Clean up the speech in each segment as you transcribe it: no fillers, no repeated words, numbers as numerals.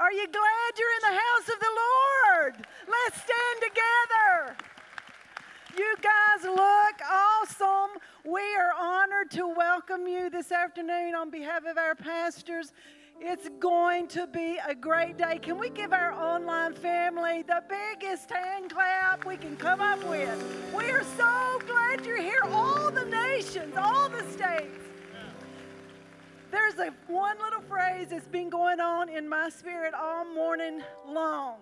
Are you glad you're in the house of the Lord? Let's stand together. You guys look awesome. We are honored to welcome you this afternoon on behalf of our pastors. It's going to be a great day. Can we give our online family the biggest hand clap we can come up with? We are so glad you're here. All the nations, all the states. There's one little phrase that's been going on in my spirit all morning long.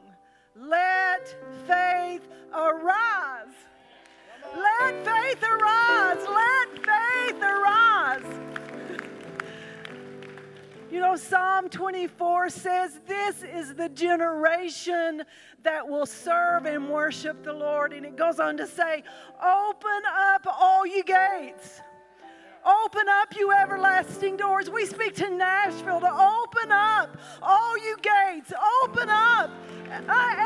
Let faith arise. Let faith arise. Let faith arise. You know, Psalm 24 says, this is the generation that will serve and worship the Lord. And it goes on to say, open up all you gates. Open up, you everlasting doors. We speak to Nashville to open up all you gates. Open up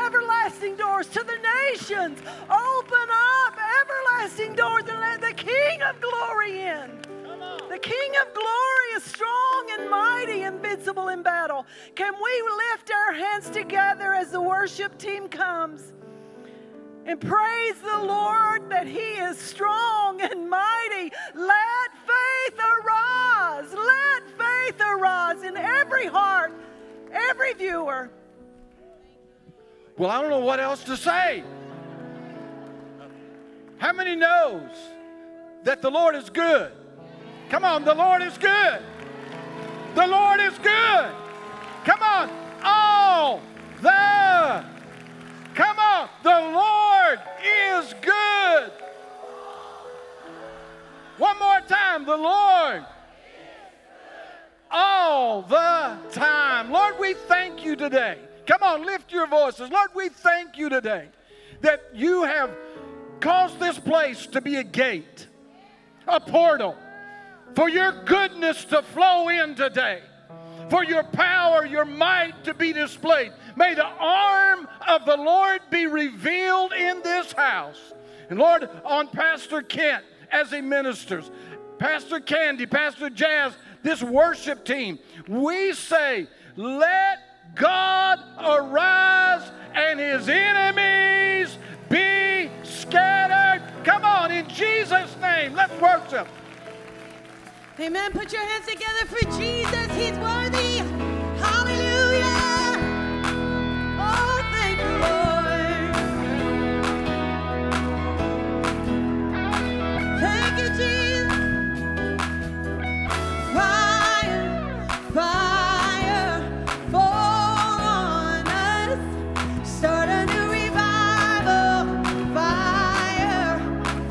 everlasting doors to the nations. Open up everlasting doors and let the King of Glory in. The King of Glory is strong and mighty, invincible in battle. Can we lift our hands together as the worship team comes? And praise the Lord that He is strong and mighty. Let faith arise. Let faith arise in every heart, every viewer. Well, I don't know what else to say. How many knows that the Lord is good? Come on, the Lord is good. The Lord is good. Come on, come on, the Lord is good. One more time, the Lord is good. All the time. Lord, we thank you today. Come on, lift your voices. Lord, we thank you today that you have caused this place to be a gate, a portal, for your goodness to flow in today, for your power, your might to be displayed. May the arm of the Lord be revealed in this house. And Lord, on Pastor Kent as he ministers, Pastor Candy, Pastor Jazz, this worship team, we say, let God arise and His enemies be scattered. Come on, in Jesus' name, let's worship. Amen. Put your hands together for Jesus. He's worthy. Hallelujah. Oh, thank you, Lord. Thank you, Jesus. Fire, fire, fall on us. Start a new revival. Fire,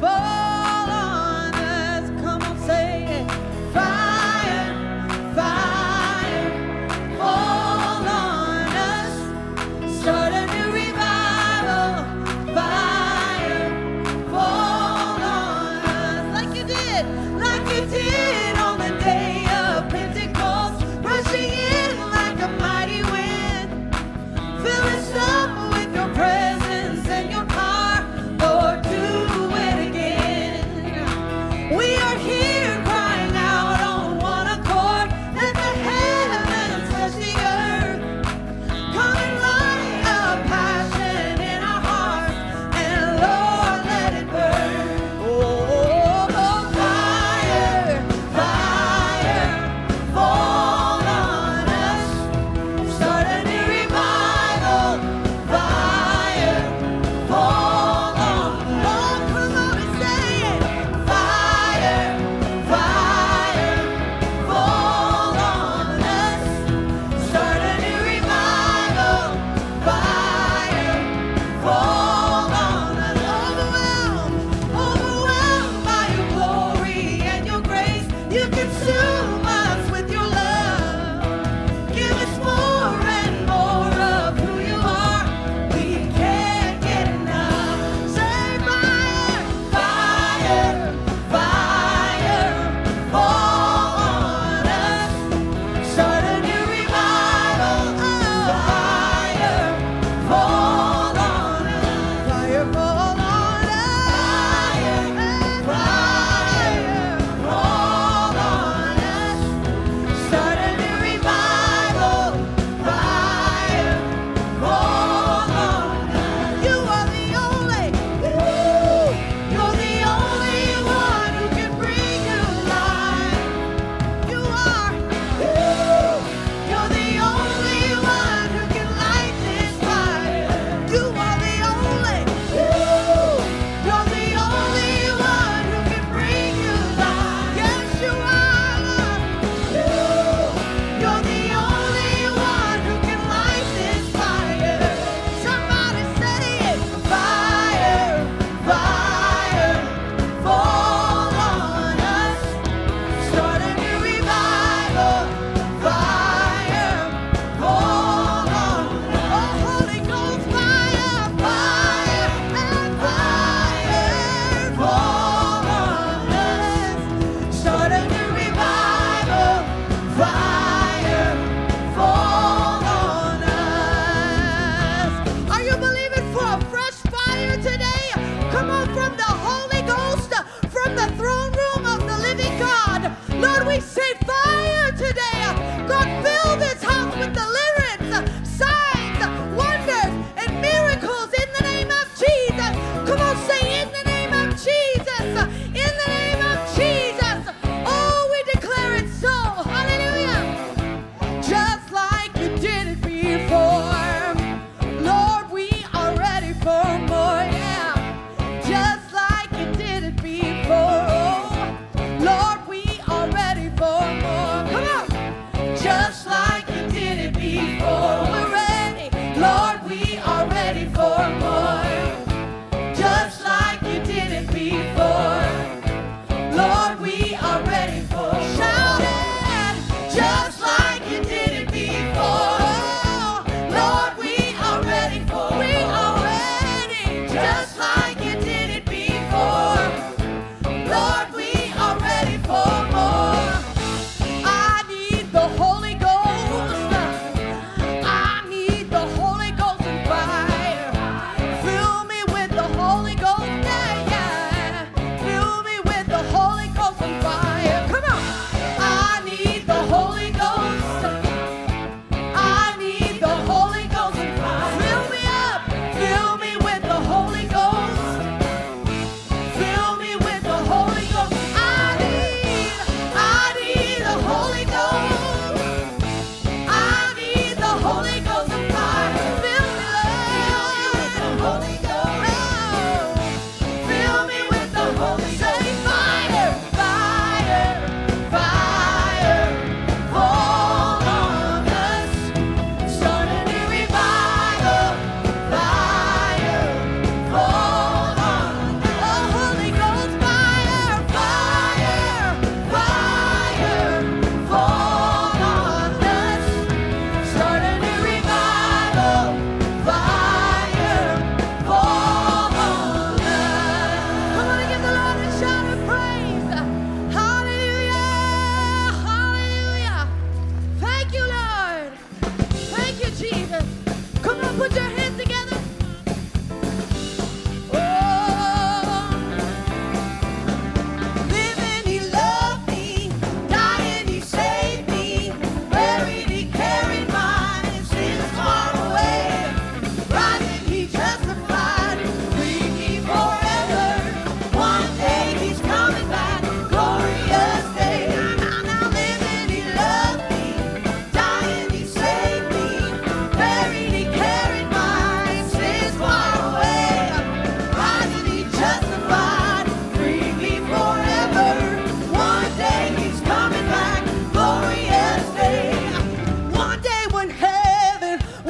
fall on us. Come on, say it. Fire, fire,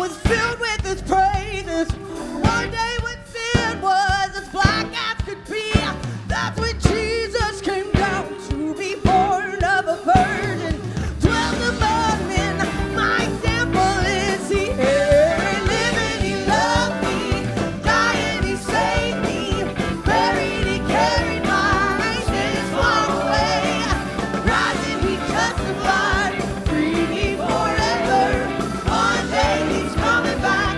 was filled with his praises. One day when sin was as black as could be, that's when Jesus came down to be born of a virgin. Dwelt among men, my example is he ever living, he loved me, dying he saved me, buried he carried my sins far away, rising he justified, free me forever. One day he's coming back.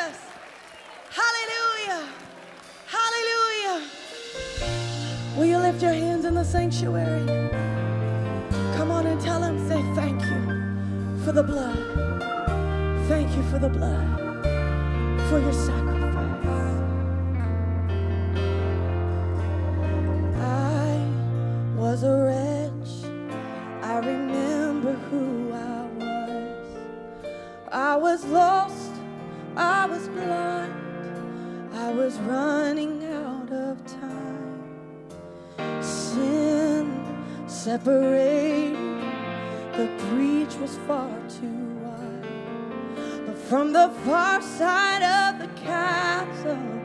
Jesus. Hallelujah. Hallelujah. Will you lift your hands in the sanctuary? Come on and tell him, say thank you for the blood. Thank you for the blood, for your sacrifice. I was a wretch, I remember who I was. I was lost, I was blind, I was running out of time. Sin separated, the breach was far too wide. But from the far side of the chasm,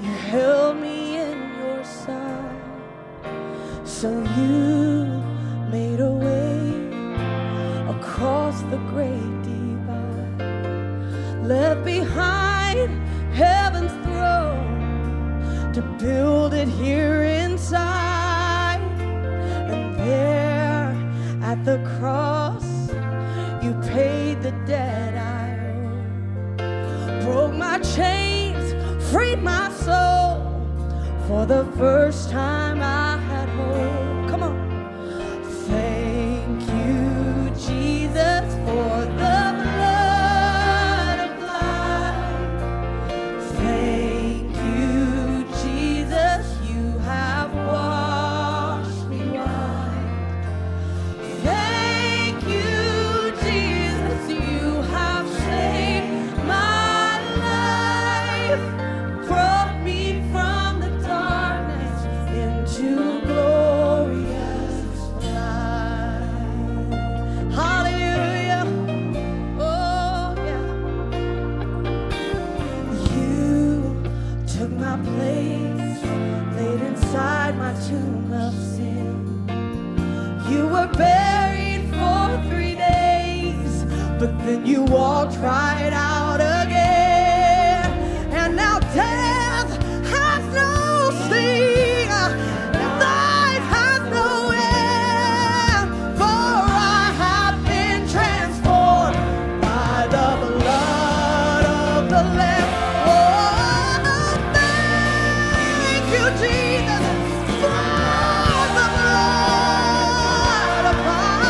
you held me in your side. So you made a way across the great divide, left behind heaven's throne to build it here inside. And there at the cross, you paid the debt I owe, broke my chains, freed my soul. For the first time I had hope. Come on. Thank you, Jesus, for the then you walked right out again, and now death has no sting, and life has no end, for I have been transformed by the blood of the Lamb. Oh, thank you, Jesus, for the blood of mine.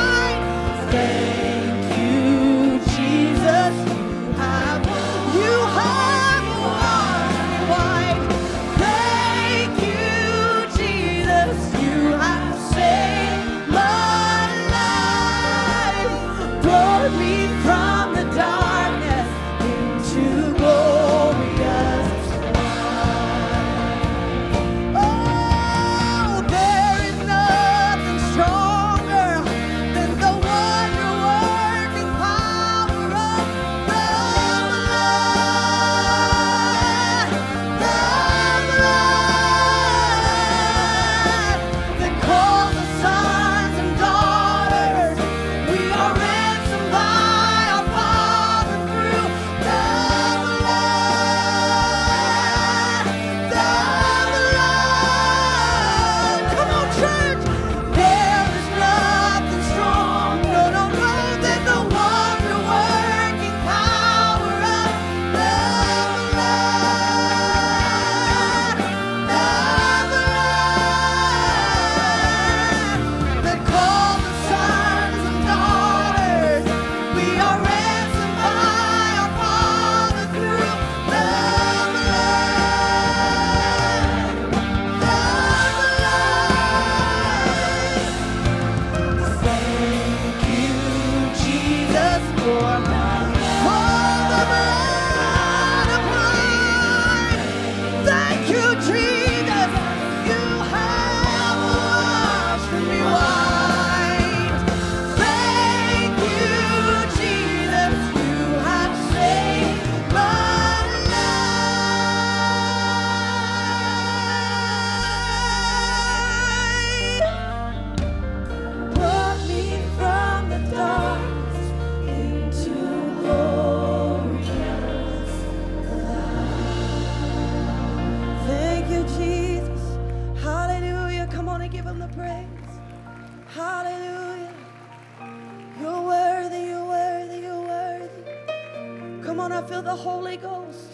Come on, I feel the Holy Ghost.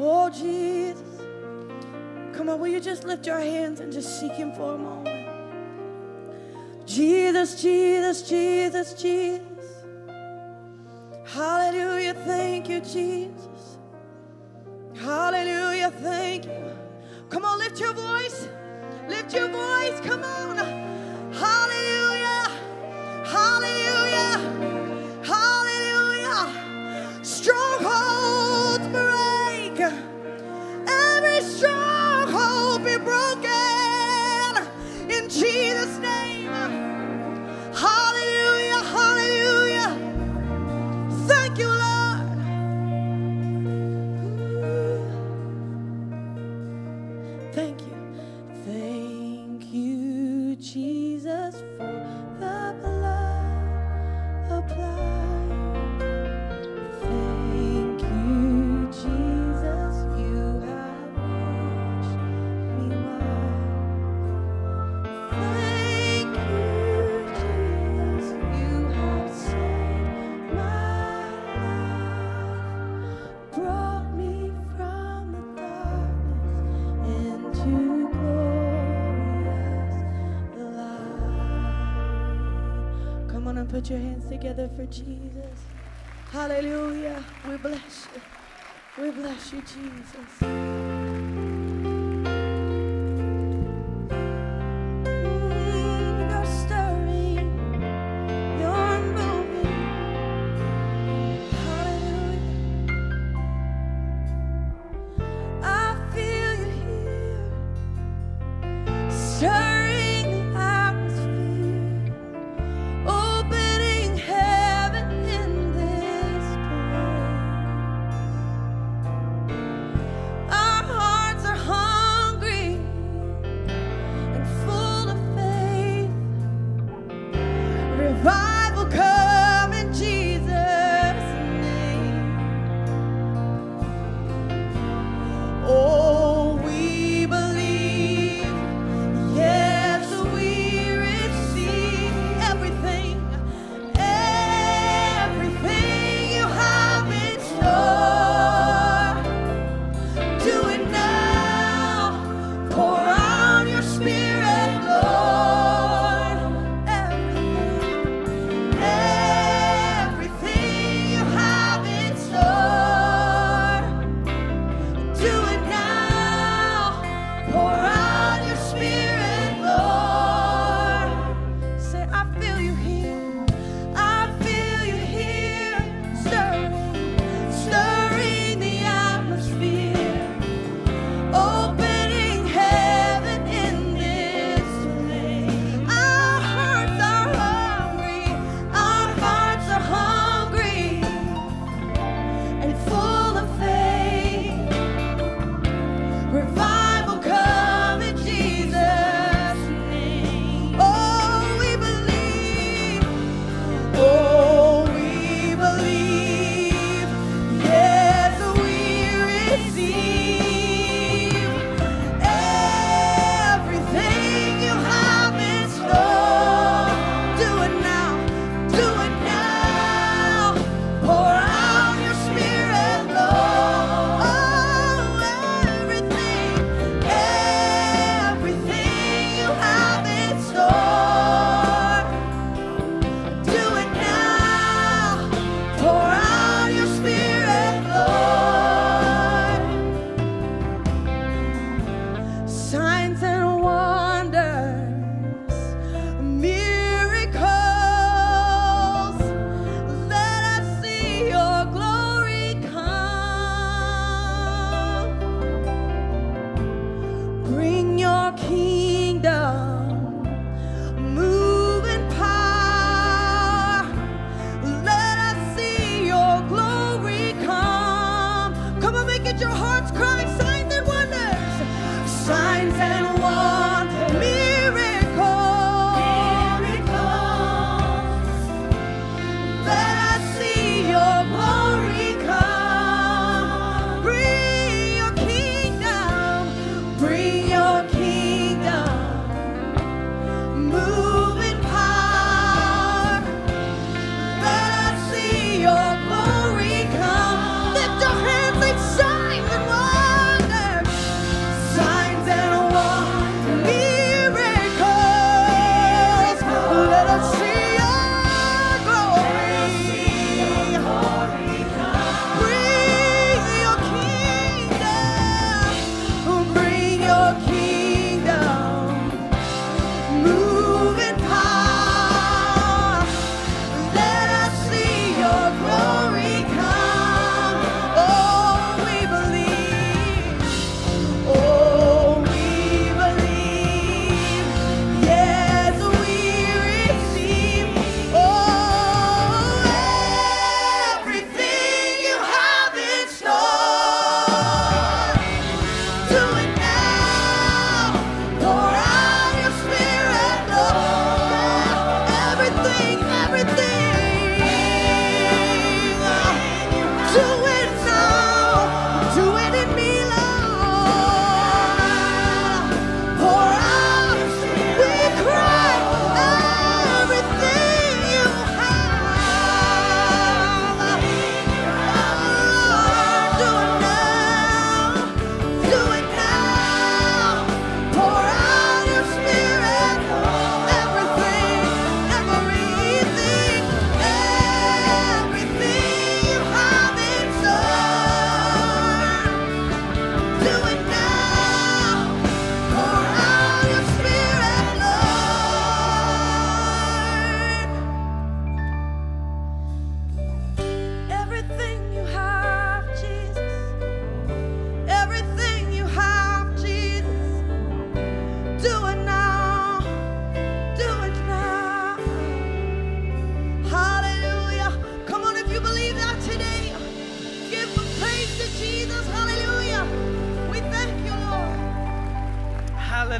Oh, Jesus. Come on, will you just lift your hands and just seek him for a moment? Jesus, Jesus, Jesus, Jesus. Hallelujah, thank you, Jesus. Hallelujah, thank you. Come on, lift your voice. Lift your voice, come on. Hallelujah, hallelujah, hallelujah. Strongholds break. Every stronghold be broken in Jesus' name. Hallelujah, hallelujah. Thank you, Lord. Put your hands together for Jesus. Hallelujah. We bless you. We bless you, Jesus.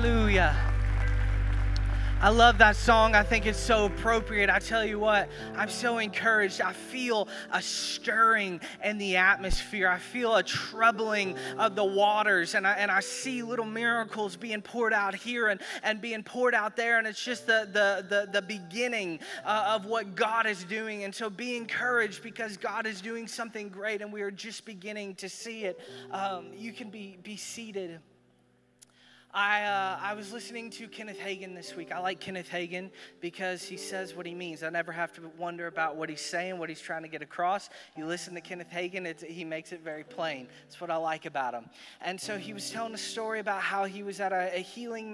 Hallelujah. I love that song. I think it's so appropriate. I tell you what, I'm so encouraged. I feel a stirring in the atmosphere. I feel a troubling of the waters, and I see little miracles being poured out here and being poured out there, and it's just the beginning of what God is doing. And so be encouraged, because God is doing something great, and we are just beginning to see it. You can be seated. I was listening to Kenneth Hagin this week. I like Kenneth Hagin because he says what he means. I never have to wonder about what he's saying, what he's trying to get across. You listen to Kenneth Hagin, he makes it very plain. That's what I like about him. And so he was telling a story about how he was at a healing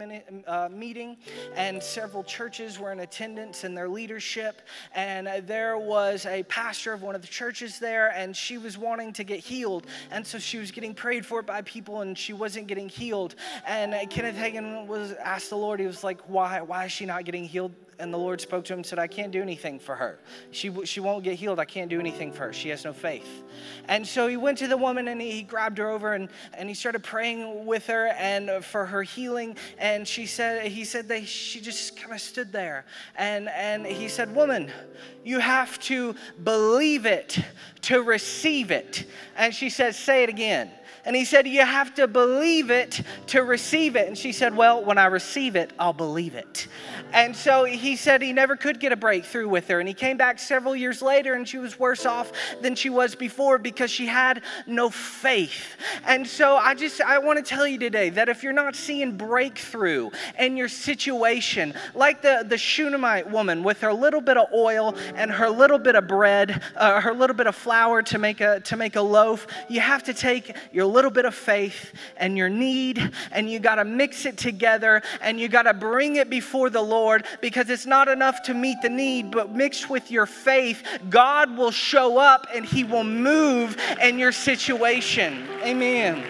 meeting, and several churches were in attendance and their leadership. And there was a pastor of one of the churches there, and she was wanting to get healed. And so she was getting prayed for by people, and she wasn't getting healed. And Kenneth Hagin asked the Lord, he was like, why is she not getting healed? And the Lord spoke to him and said, I can't do anything for her. She won't get healed. I can't do anything for her. She has no faith. And so he went to the woman, and he grabbed her over, and he started praying with her and for her healing. And he said that she just kind of stood there. And he said, woman, you have to believe it to receive it. And she said, say it again. And he said, you have to believe it to receive it. And she said, well, when I receive it, I'll believe it. And so he said he never could get a breakthrough with her. And he came back several years later, and she was worse off than she was before because she had no faith. And so I want to tell you today that if you're not seeing breakthrough in your situation, like the Shunammite woman with her little bit of oil and her little bit of bread, her little bit of flour to make a loaf, you have to take your little bit of faith and your need, and you got to mix it together, and you got to bring it before the Lord, because it's not enough to meet the need, but mixed with your faith, God will show up and he will move in your situation. Amen.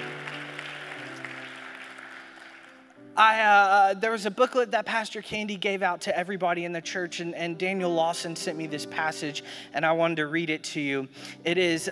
There was a booklet that Pastor Candy gave out to everybody in the church, and Daniel Lawson sent me this passage, and I wanted to read it to you. It is...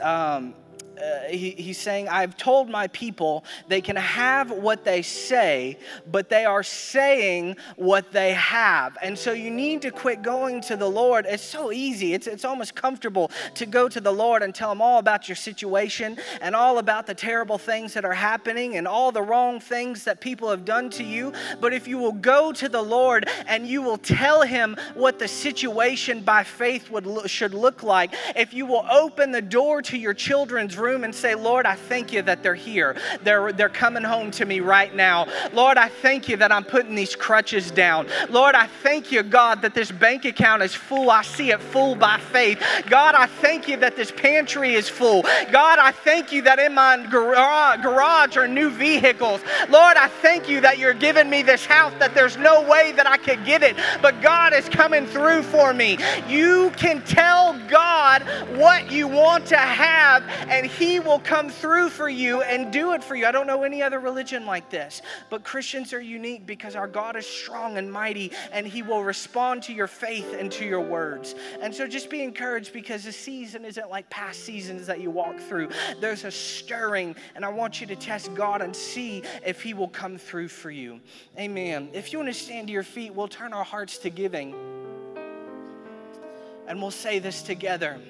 he's saying, I've told my people they can have what they say, but they are saying what they have. And so you need to quit going to the Lord. It's so easy. It's almost comfortable to go to the Lord and tell him all about your situation and all about the terrible things that are happening and all the wrong things that people have done to you. But if you will go to the Lord and you will tell him what the situation by faith should look like, if you will open the door to your children's room and say, Lord, I thank you that they're here. They're coming home to me right now. Lord, I thank you that I'm putting these crutches down. Lord, I thank you, God, that this bank account is full. I see it full by faith. God, I thank you that this pantry is full. God, I thank you that in my garage are new vehicles. Lord, I thank you that you're giving me this house, that there's no way that I could get it, but God is coming through for me. You can tell God what you want to have, and he will come through for you and do it for you. I don't know any other religion like this, but Christians are unique because our God is strong and mighty, and he will respond to your faith and to your words. And so just be encouraged, because the season isn't like past seasons that you walk through. There's a stirring, and I want you to test God and see if he will come through for you. Amen. If you want to stand to your feet, we'll turn our hearts to giving, and we'll say this together.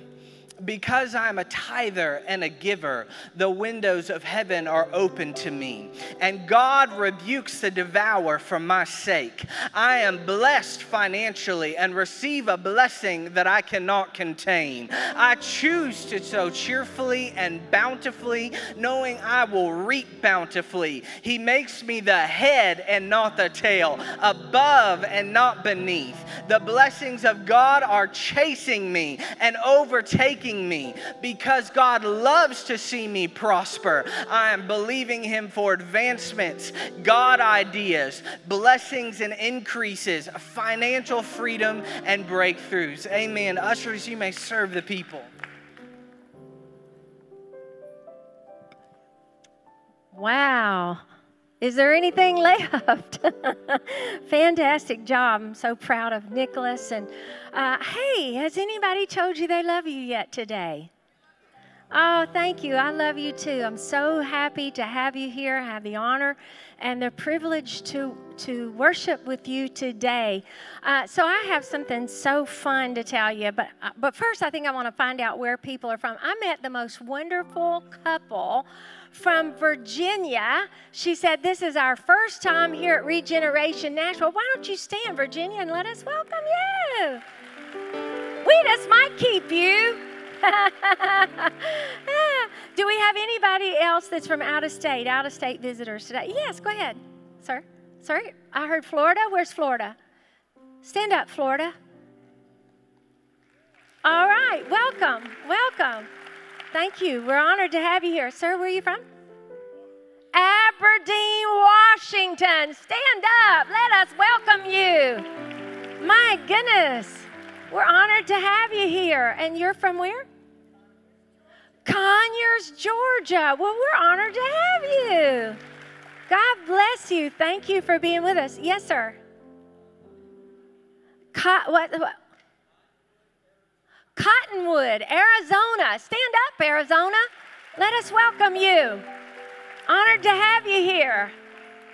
Because I'm a tither and a giver, the windows of heaven are open to me, and God rebukes the devourer for my sake. I am blessed financially and receive a blessing that I cannot contain. I choose to sow cheerfully and bountifully, knowing I will reap bountifully. He makes me the head and not the tail, above and not beneath. The blessings of God are chasing me and overtaking me, because God loves to see me prosper. I am believing him for advancements, God ideas, blessings and increases, financial freedom and breakthroughs. Amen. Ushers, you may serve the people. Wow. Is there anything left? Fantastic job. I'm so proud of Nicholas. And hey, has anybody told you they love you yet today? Oh, thank you. I love you too. I'm so happy to have you here. I have the honor and the privilege to worship with you today. So I have something so fun to tell you, but first I think I want to find out where people are from. I met the most wonderful couple from Virginia. She said, this is our first time here at Regeneration Nashville. Why don't you stand, Virginia, and let us welcome you? We just might keep you. Do we have anybody else that's from out of state visitors today? Yes, go ahead, sir. Sorry, I heard Florida. Where's Florida? Stand up, Florida. All right, welcome, welcome. Thank you. We're honored to have you here. Sir, where are you from? Aberdeen, Washington. Stand up. Let us welcome you. My goodness. We're honored to have you here. And you're from where? Conyers, Georgia. Well, we're honored to have you. God bless you. Thank you for being with us. Yes, sir. What? Cottonwood, Arizona. Stand up, Arizona. Let us welcome you. Honored to have you here.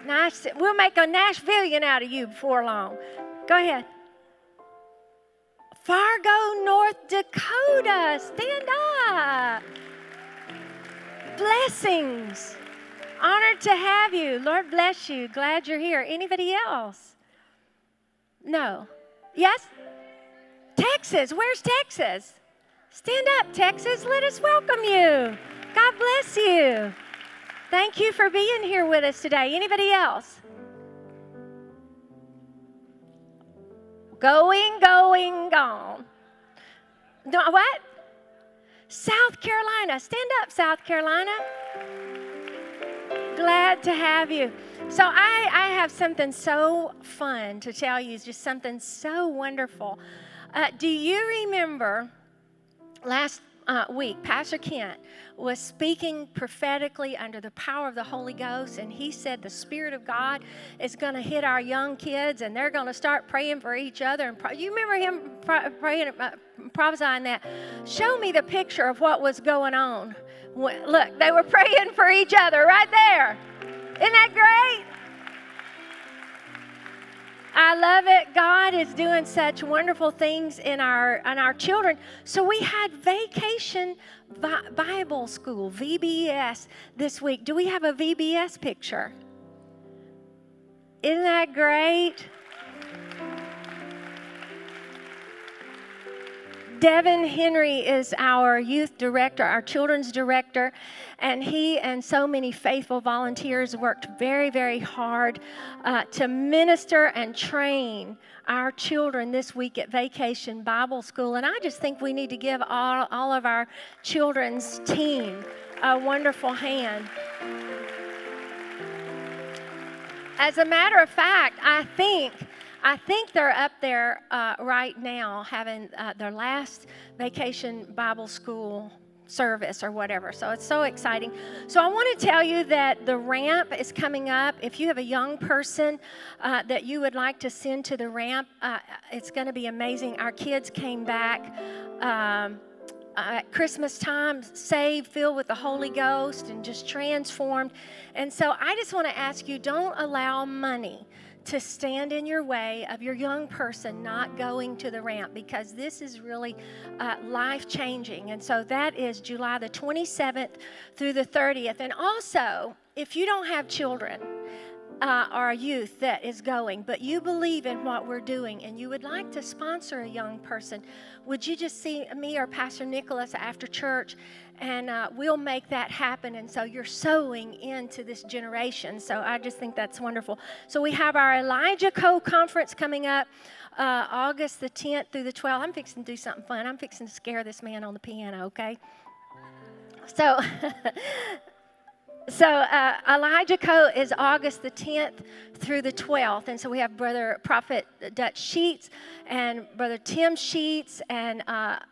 Nice. We'll make a Nashvilleian out of you before long. Go ahead. Fargo, North Dakota. Stand up. Blessings. Honored to have you. Lord bless you. Glad you're here. Anybody else? No. Yes? Texas. Where's Texas? Stand up, Texas. Let us welcome you. God bless you. Thank you for being here with us today. Anybody else? Going, going, gone. No, what? South Carolina. Stand up, South Carolina. Glad to have you. So I have something so fun to tell you, just something so wonderful. Do you remember last week, Pastor Kent was speaking prophetically under the power of the Holy Ghost, and he said the Spirit of God is going to hit our young kids, and they're going to start praying for each other. And you remember him praying, prophesying that? Show me the picture of what was going on. Look, they were praying for each other right there. Isn't that great? I love it. God is doing such wonderful things in our children. So we had Vacation Bible School, VBS, this week. Do we have a VBS picture? Isn't that great? Devin Henry is our youth director, our children's director, and he and so many faithful volunteers worked very, very hard to minister and train our children this week at Vacation Bible School. And I just think we need to give all of our children's team a wonderful hand. As a matter of fact, I think they're up there right now having their last Vacation Bible School service or whatever. So it's so exciting. So I want to tell you that the ramp is coming up. If you have a young person that you would like to send to the ramp, it's going to be amazing. Our kids came back at Christmas time, saved, filled with the Holy Ghost, and just transformed. And so I just want to ask you, don't allow money to stand in your way of your young person not going to the ramp, because this is really life-changing. And so that is July the 27th through the 30th. And also, if you don't have children or youth that is going, but you believe in what we're doing and you would like to sponsor a young person, would you just see me or Pastor Nicholas after church? And we'll make that happen. And so you're sowing into this generation. So I just think that's wonderful. So we have our Elijah Co conference coming up August the 10th through the 12th. I'm fixing to do something fun. I'm fixing to scare this man on the piano, okay? So So Elijah Co is August the 10th through the 12th. And so we have Brother Prophet Dutch Sheets and Brother Tim Sheets and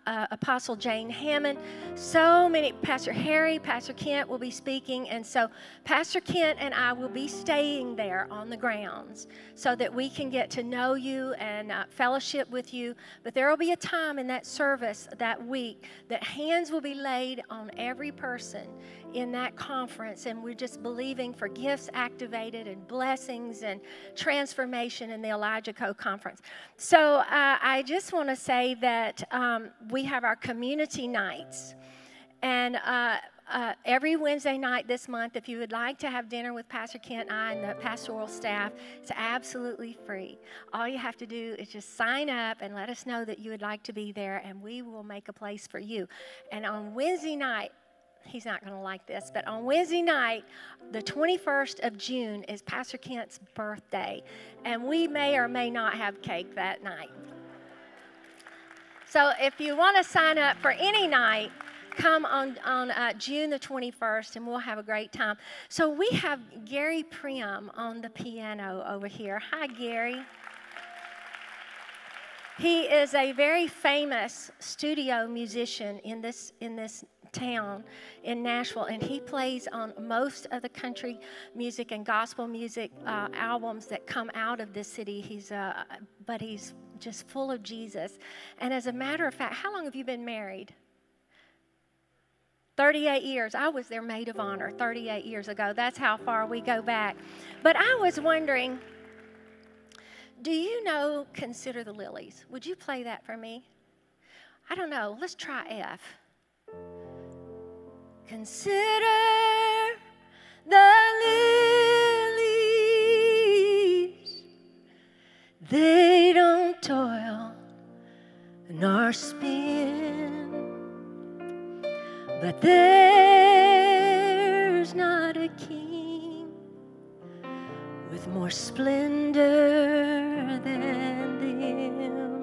Apostle Jane Hammond. So many, Pastor Harry, Pastor Kent will be speaking. And so Pastor Kent and I will be staying there on the grounds so that we can get to know you and fellowship with you. But there will be a time in that service that week that hands will be laid on every person in that conference, and we're just believing for gifts activated and blessings and transformation in the Elijah Co conference. So I just want to say that we have our community nights, and every Wednesday night this month, if you would like to have dinner with Pastor Kent and I and the pastoral staff, it's absolutely free. All you have to do is just sign up and let us know that you would like to be there, and we will make a place for you. And on Wednesday night, he's not going to like this, but on Wednesday night, the 21st of June, is Pastor Kent's birthday, and we may or may not have cake that night. So if you want to sign up for any night, come on June the 21st, and we'll have a great time. So we have Gary Prim on the piano over here. Hi, Gary. He is a very famous studio musician in this town in Nashville, and he plays on most of the country music and gospel music albums that come out of this city. But he's just full of Jesus. And as a matter of fact, how long have you been married? 38 years. I was their maid of honor 38 years ago. That's how far we go back. But I was wondering, do you know Consider the Lilies? Would you play that for me? I don't know. Let's try F. Consider the lilies, they don't toil nor spin, but there's not a king with more splendor than them.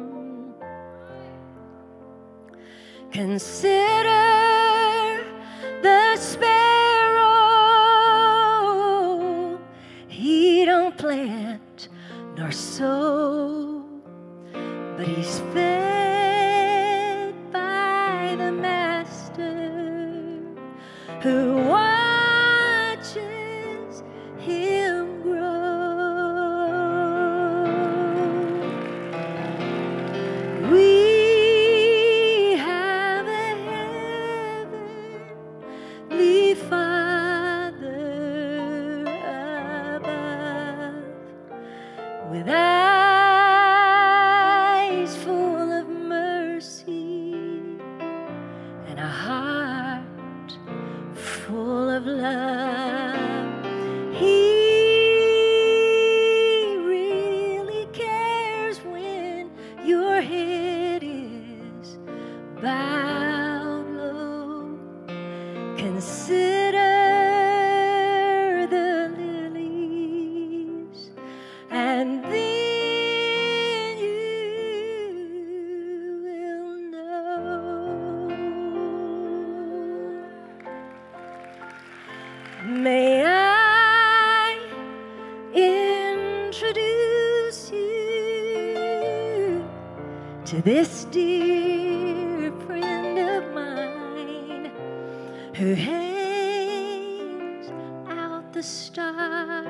Consider the sparrow, he don't plant nor sow, but he's fed by the master who watches him grow. This dear friend of mine who hangs out the stars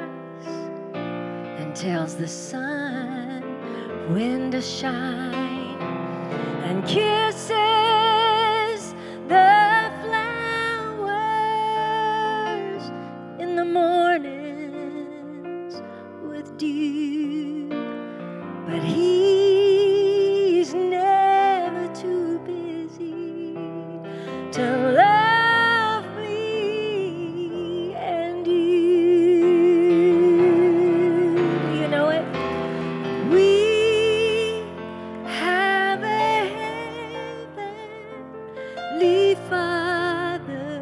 and tells the sun when to shine and kisses the flowers in the mornings with dew, but he's never too busy to love me and you. You know it? We have a heavenly Father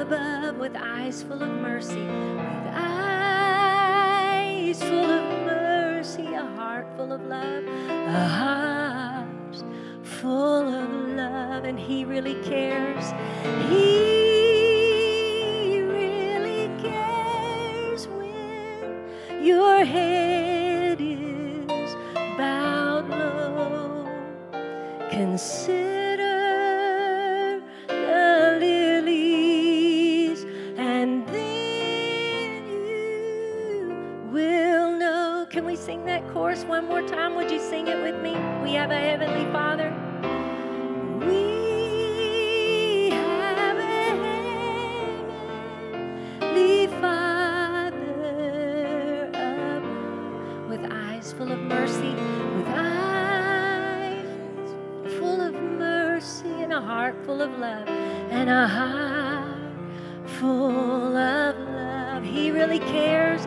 above with eyes full of mercy, with eyes full of mercy, a heart full of love, a heart full of love, and he really cares. He your head is bowed low, consider the lilies, and then you will know. Can we sing that chorus one more time? Would you sing it with me? We have a Heavenly Father. Full of love and a heart full of love. He really cares.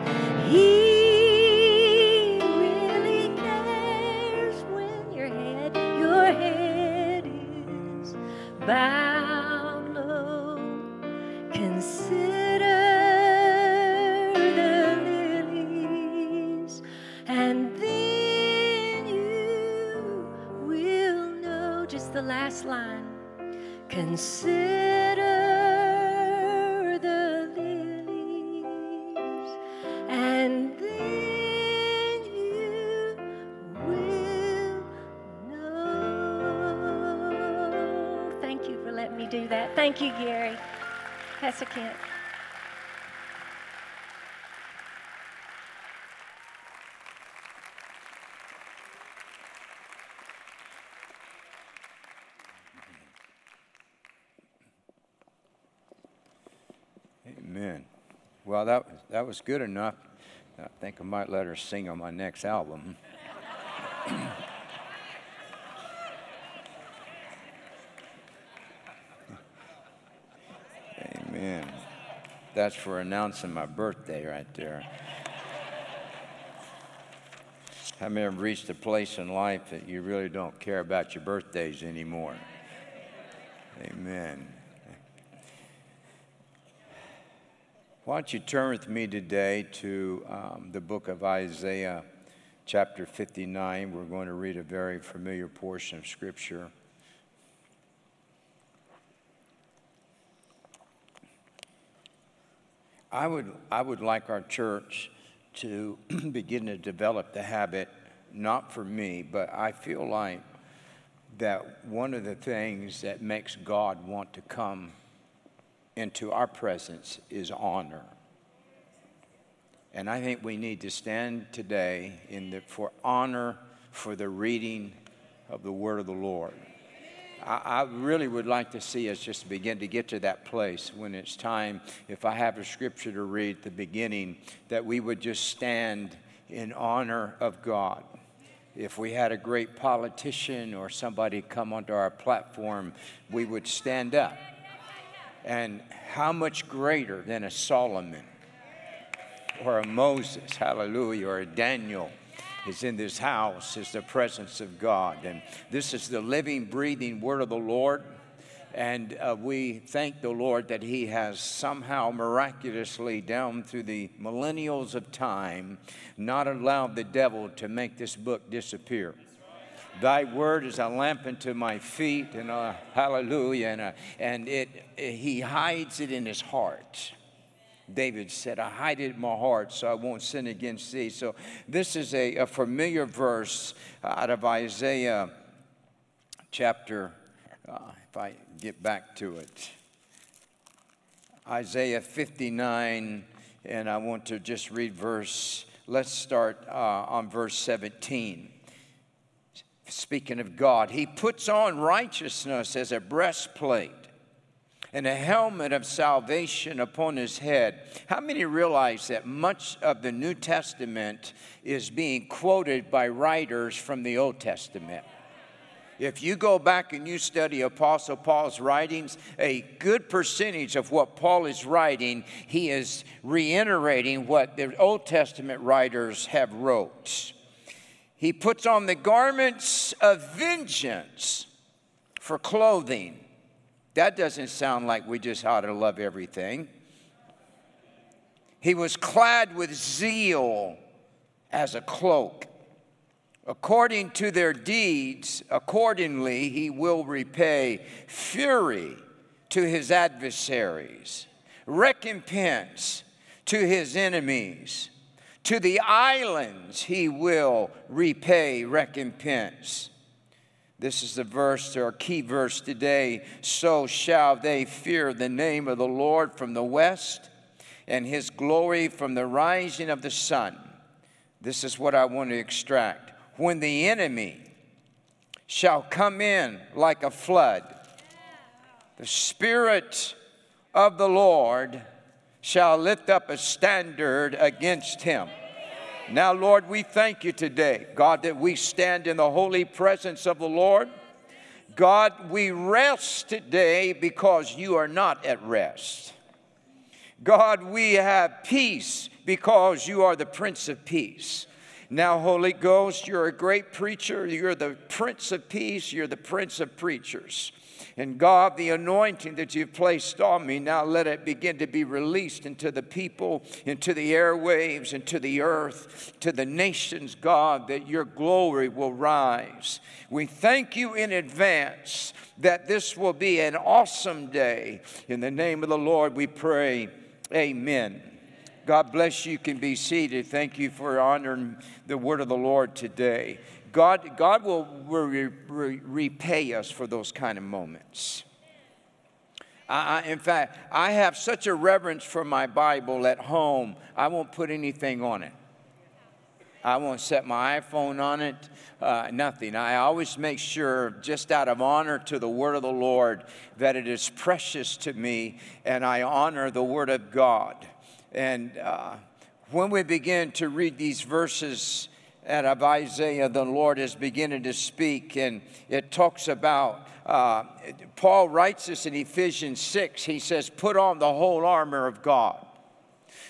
He really cares when your head is bowed low. Consider the lilies, and then you will know. Just the last line. Consider the lilies, and then you will know. Thank you for letting me do that. Thank you, Gary. Pastor Kent. Well, that was good enough. I think I might let her sing on my next album. Amen. That's for announcing my birthday right there. How many have reached a place in life that you really don't care about your birthdays anymore? Amen. Why don't you turn with me today to the book of Isaiah, chapter 59. We're going to read a very familiar portion of Scripture. I would like our church to begin to develop the habit, not for me, but I feel like that one of the things that makes God want to come into our presence is honor. And I think we need to stand today for honor for the reading of the word of the Lord. I really would like to see us just begin to get to that place when it's time, if I have a scripture to read at the beginning, that we would just stand in honor of God. If we had a great politician or somebody come onto our platform, we would stand up. And how much greater than a Solomon or a Moses, hallelujah, or a Daniel is in this house, is the presence of God. And this is the living, breathing word of the Lord. And we thank the Lord that he has somehow miraculously, down through the millennials of time, not allowed the devil to make this book disappear. Thy word is a lamp unto my feet, and a hallelujah, and he hides it in his heart. David said, I hide it in my heart so I won't sin against thee. So this is a familiar verse out of Isaiah chapter, if I get back to it, Isaiah 59, and I want to just read let's start on verse 17. Speaking of God, he puts on righteousness as a breastplate and a helmet of salvation upon his head. How many realize that much of the New Testament is being quoted by writers from the Old Testament? If you go back and you study Apostle Paul's writings, a good percentage of what Paul is writing, he is reiterating what the Old Testament writers have wrote. He puts on the garments of vengeance for clothing. That doesn't sound like we just ought to love everything. He was clad with zeal as a cloak. According to their deeds, accordingly he will repay fury to his adversaries, recompense to his enemies. To the islands he will repay recompense. This is the verse, our key verse today. So shall they fear the name of the Lord from the west, and his glory from the rising of the sun. This is what I want to extract. When the enemy shall come in like a flood, the Spirit of the Lord shall lift up a standard against him. Now, Lord, we thank you today, God, that we stand in the holy presence of the Lord. God, we rest today because you are not at rest. God, we have peace because you are the Prince of Peace. Now, Holy Ghost, you're a great preacher. You're the Prince of Peace. You're the Prince of Preachers. And God, the anointing that you've placed on me, now let it begin to be released into the people, into the airwaves, into the earth, to the nations, God, that your glory will rise. We thank you in advance that this will be an awesome day. In the name of the Lord we pray, amen. God bless you. You can be seated. Thank you for honoring the word of the Lord today. God will repay us for those kind of moments. In fact, I have such a reverence for my Bible at home, I won't put anything on it. I won't set my iPhone on it, nothing. I always make sure, just out of honor to the word of the Lord, that it is precious to me, and I honor the word of God. And when we begin to read these verses out of Isaiah, the Lord is beginning to speak, and it talks about, Paul writes this in Ephesians 6, he says, put on the whole armor of God.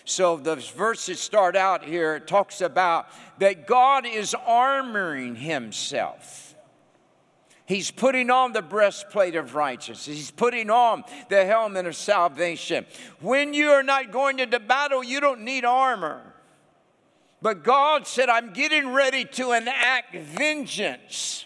So those verses start out here, it talks about that God is armoring himself. He's putting on the breastplate of righteousness. He's putting on the helmet of salvation. When you are not going into battle, you don't need armor. But God said, I'm getting ready to enact vengeance.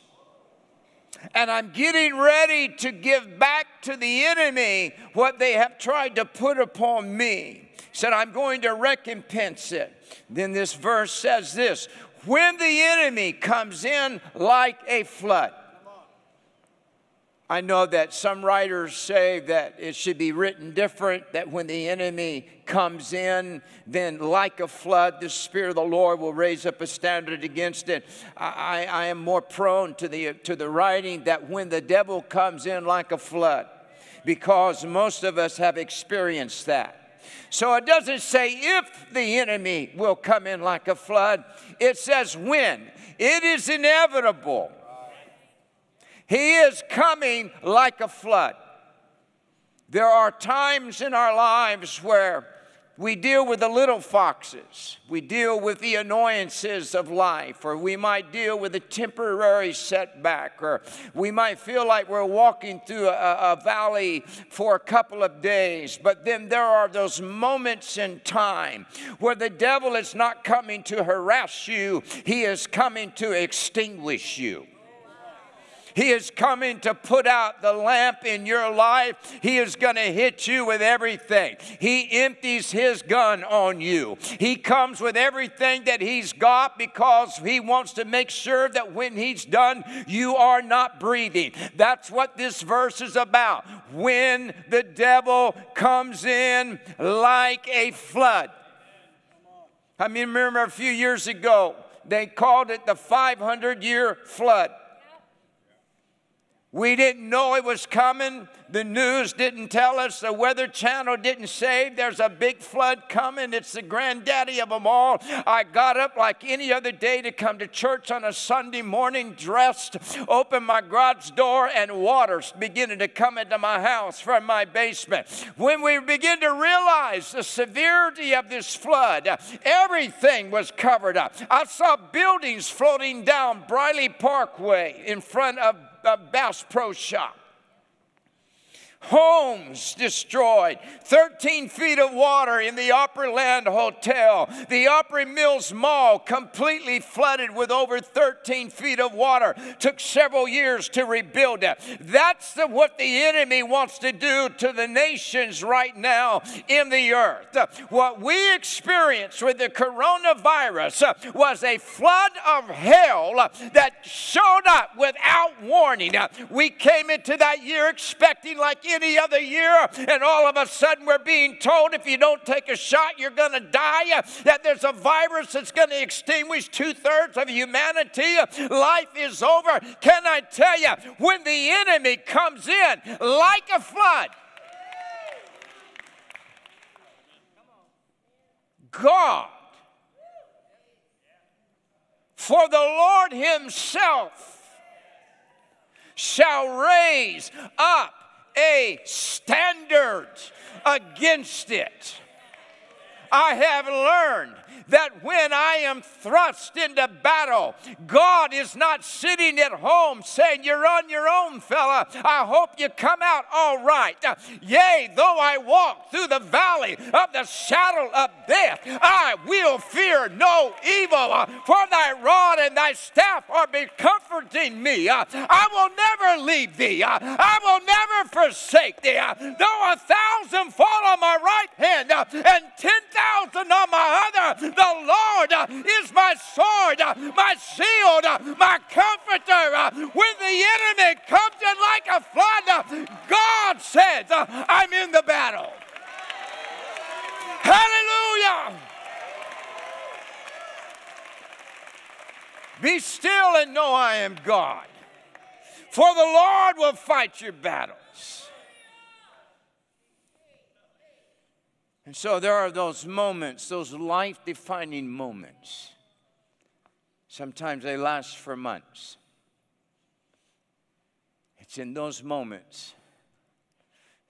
And I'm getting ready to give back to the enemy what they have tried to put upon me. He said, I'm going to recompense it. Then this verse says this, when the enemy comes in like a flood. I know that some writers say that it should be written different, that when the enemy comes in, then like a flood, the Spirit of the Lord will raise up a standard against it. I am more prone to the writing that when the devil comes in like a flood, because most of us have experienced that. So it doesn't say if the enemy will come in like a flood. It says when. It is inevitable. He is coming like a flood. There are times in our lives where we deal with the little foxes. We deal with the annoyances of life, or we might deal with a temporary setback, or we might feel like we're walking through a valley for a couple of days. But then there are those moments in time where the devil is not coming to harass you. He is coming to extinguish you. He is coming to put out the lamp in your life. He is going to hit you with everything. He empties his gun on you. He comes with everything that he's got because he wants to make sure that when he's done, you are not breathing. That's what this verse is about. When the devil comes in like a flood. I mean, remember a few years ago, they called it the 500-year flood. We didn't know it was coming. The news didn't tell us. The Weather Channel didn't say there's a big flood coming. It's the granddaddy of them all. I got up like any other day to come to church on a Sunday morning, dressed, opened my garage door, and water beginning to come into my house from my basement. When we began to realize the severity of this flood, everything was covered up. I saw buildings floating down Briley Parkway in front of Bass Pro Shop. homes destroyed, 13 feet of water in the Opryland Hotel, the Opry Mills Mall completely flooded with over 13 feet of water, took several years to rebuild it. That's what the enemy wants to do to the nations right now in the earth. What we experienced with the coronavirus was a flood of hell that showed up without warning. We came into that year expecting like any other year, and all of a sudden we're being told if you don't take a shot, you're going to die, that there's a virus that's going to extinguish 2/3 of humanity. Life is over. Can I tell you, when the enemy comes in like a flood, God, for the Lord himself, shall raise up a standard against it. I have learned that when I am thrust into battle, God is not sitting at home saying, "You're on your own, fella. I hope you come out all right." Yea, though I walk through the valley of the shadow of death, I will fear no evil, for thy rod and thy staff are comforting me. I will never leave thee. I will never forsake thee. Though 1,000 fall on my right hand and 10,000 on my other, the Lord is my sword, my shield, my comforter. When the enemy comes in like a flood, God says, "I'm in the battle." Hallelujah! Be still and know I am God, for the Lord will fight your battles. And so there are those moments, those life-defining moments. Sometimes they last for months. It's in those moments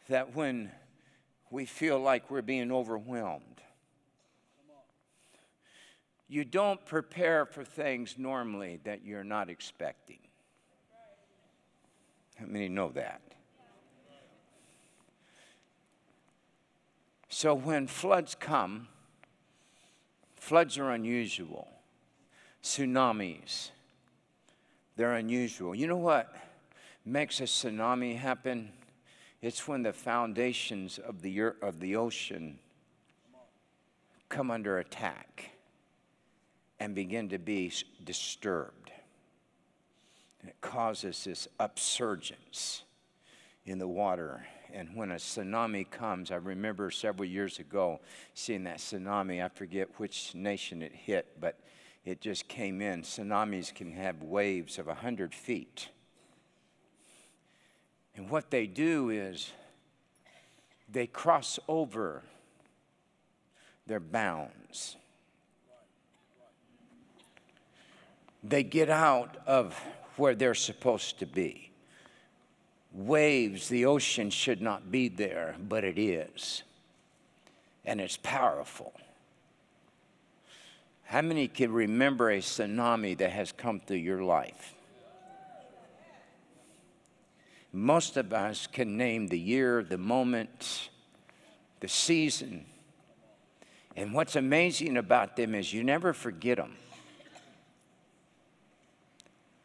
that when we feel like we're being overwhelmed, you don't prepare for things normally that you're not expecting. How many know that? So when floods come, floods are unusual. Tsunamis, they're unusual. You know what makes a tsunami happen? It's when the foundations of the ocean come under attack and begin to be disturbed. And it causes this upsurgence in the water. And when a tsunami comes, I remember several years ago seeing that tsunami. I forget which nation it hit, but it just came in. Tsunamis can have waves of 100 feet. And what they do is they cross over their bounds. They get out of where they're supposed to be. Waves, the ocean should not be there, but it is. And it's powerful. How many can remember a tsunami that has come through your life? Most of us can name the year, the moment, the season. And what's amazing about them is you never forget them.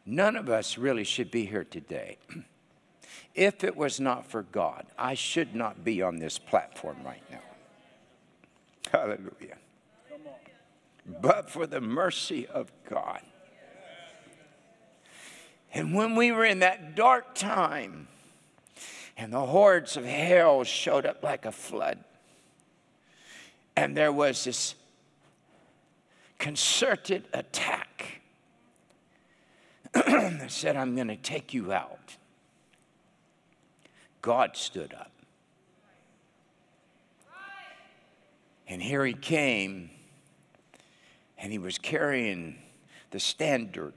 None of us really should be here today. If it was not for God, I should not be on this platform right now. Hallelujah. But for the mercy of God. And when we were in that dark time and the hordes of hell showed up like a flood, and there was this concerted attack that said, "I'm going to take you out," God stood up. And here he came, and he was carrying the standard.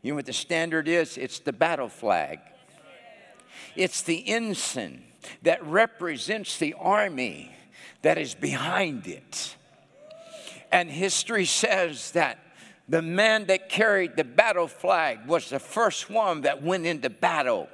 You know what the standard is? It's the battle flag. It's the ensign that represents the army that is behind it. And history says that the man that carried the battle flag was the first one that went into battle.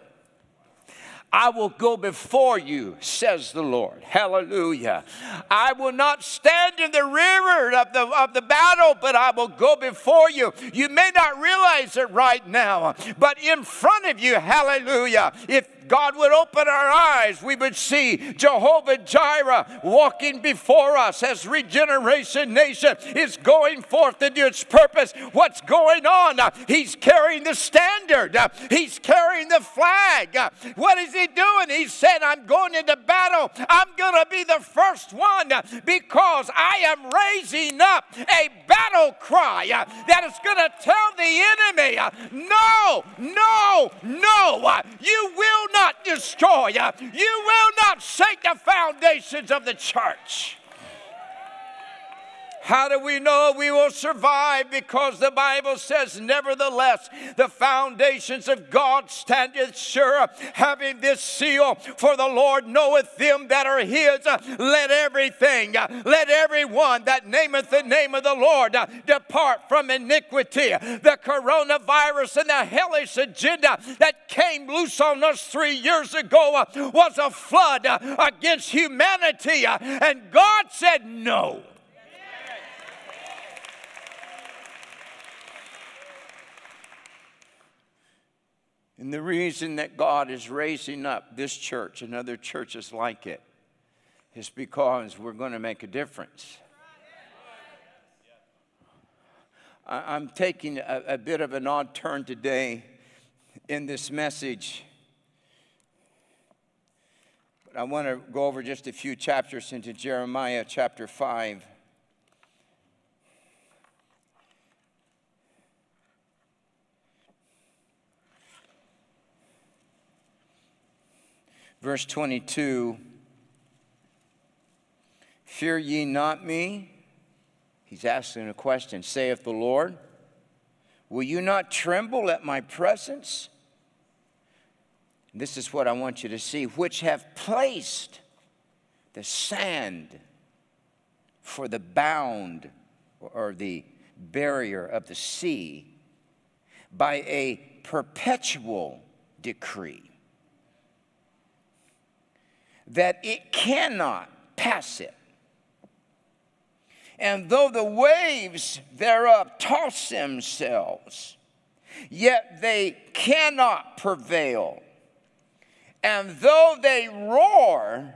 I will go before you, says the Lord. Hallelujah. I will not stand in the rear of the battle, but I will go before you. You may not realize it right now, but in front of you, hallelujah, if God would open our eyes, we would see Jehovah Jireh walking before us as Regeneration Nation is going forth to do its purpose. What's going on? He's carrying the standard. He's carrying the flag. What is he doing? He said, I'm going into battle. I'm going to be the first one because I am raising up a battle cry that is going to tell the enemy, no, no, no, you will not destroy. You will not shake the foundations of the church. How do we know we will survive? Because the Bible says, nevertheless, the foundations of God standeth sure, having this seal, for the Lord knoweth them that are his. Let everything, let everyone that nameth the name of the Lord depart from iniquity. The coronavirus and the hellish agenda that came loose on us 3 years ago was a flood against humanity. And God said no. And the reason that God is raising up this church and other churches like it is because we're going to make a difference. I'm taking a bit of an odd turn today in this message. But I want to go over just a few chapters into Jeremiah chapter 5. Verse 22, fear ye not me? He's asking a question, saith the Lord. Will you not tremble at my presence? This is what I want you to see, which have placed the sand for the bound or the barrier of the sea by a perpetual decree, that it cannot pass it. And though the waves thereof toss themselves, yet they cannot prevail. And though they roar,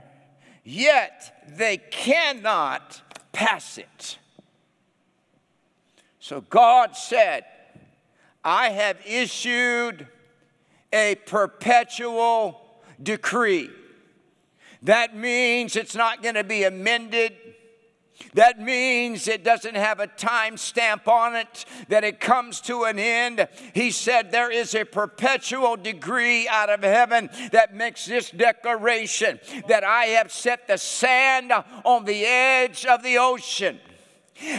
yet they cannot pass it. So God said, I have issued a perpetual decree. That means it's not going to be amended. That means it doesn't have a time stamp on it, that it comes to an end. He said there is a perpetual decree out of heaven that makes this declaration, that I have set the sand on the edge of the ocean.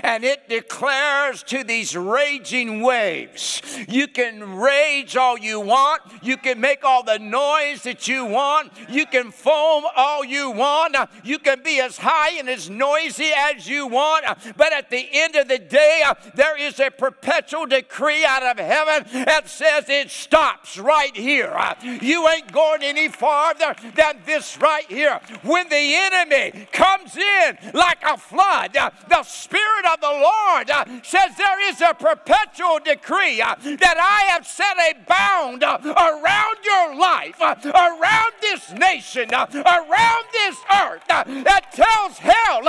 And it declares to these raging waves, you can rage all you want. You can make all the noise that you want. You can foam all you want. You can be as high and as noisy as you want. But at the end of the day, there is a perpetual decree out of heaven that says it stops right here. You ain't going any farther than this right here. When the enemy comes in like a flood, the Spirit of the Lord says there is a perpetual decree that I have set a bound around your life, around this nation, around this earth that tells hell,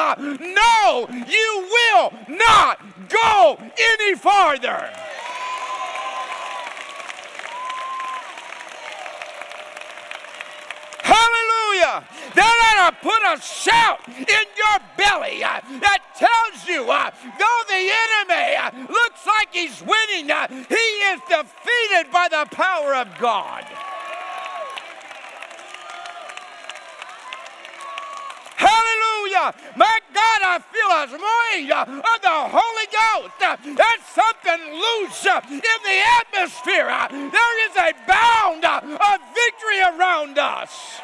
no, you will not go any farther. Hallelujah. That ought to put a shout in your belly that tells you though the enemy looks like he's winning, he is defeated by the power of God. Hallelujah. My God, I feel a sway of the Holy Ghost. There's something loose in the atmosphere. There is a bound of victory around us.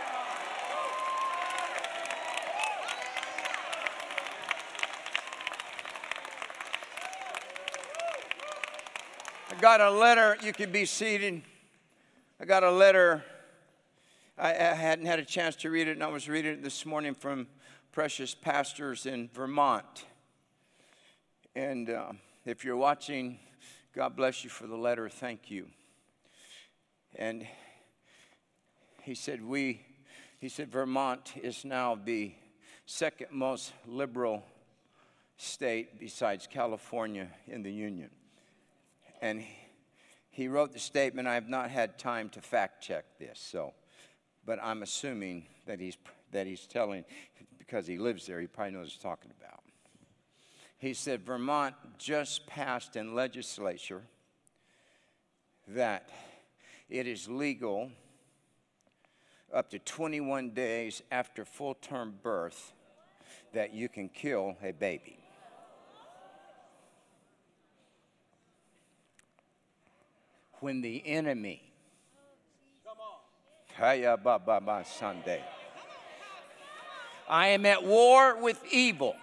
I got a letter. You can be seated. I got a letter I hadn't had a chance to read it, and I was reading it this morning from Precious Pastors in Vermont. And if you're watching, God bless you for the letter. Thank you. And he said, Vermont is now the second most liberal state besides California in the Union. And he wrote the statement. I have not had time to fact check this, so, but I'm assuming that he's telling, because he lives there, he probably knows what he's talking about. He said, Vermont just passed in legislature that it is legal up to 21 days after full-term birth that you can kill a baby. When the enemy, Kaya Baba Baba Sunday, I am at war with evil.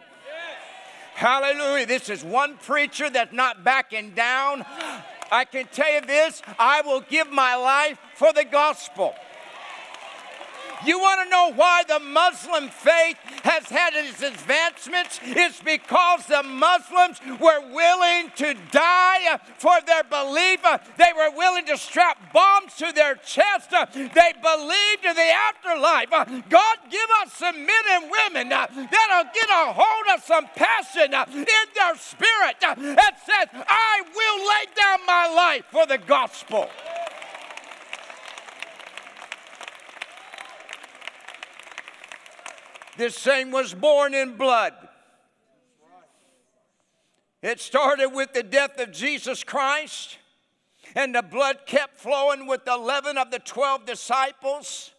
Hallelujah. This is one preacher that's not backing down. I can tell you this, I will give my life for the gospel. You want to know why the Muslim faith has had its advancements? It's because the Muslims were willing to die for their belief. They were willing to strap bombs to their chest. They believed in the afterlife. God, give us some men and women that'll get a hold of some passion in their spirit that says, I will lay down my life for the gospel. This same was born in blood. It started with the death of Jesus Christ, and the blood kept flowing with the 11 of the 12 disciples.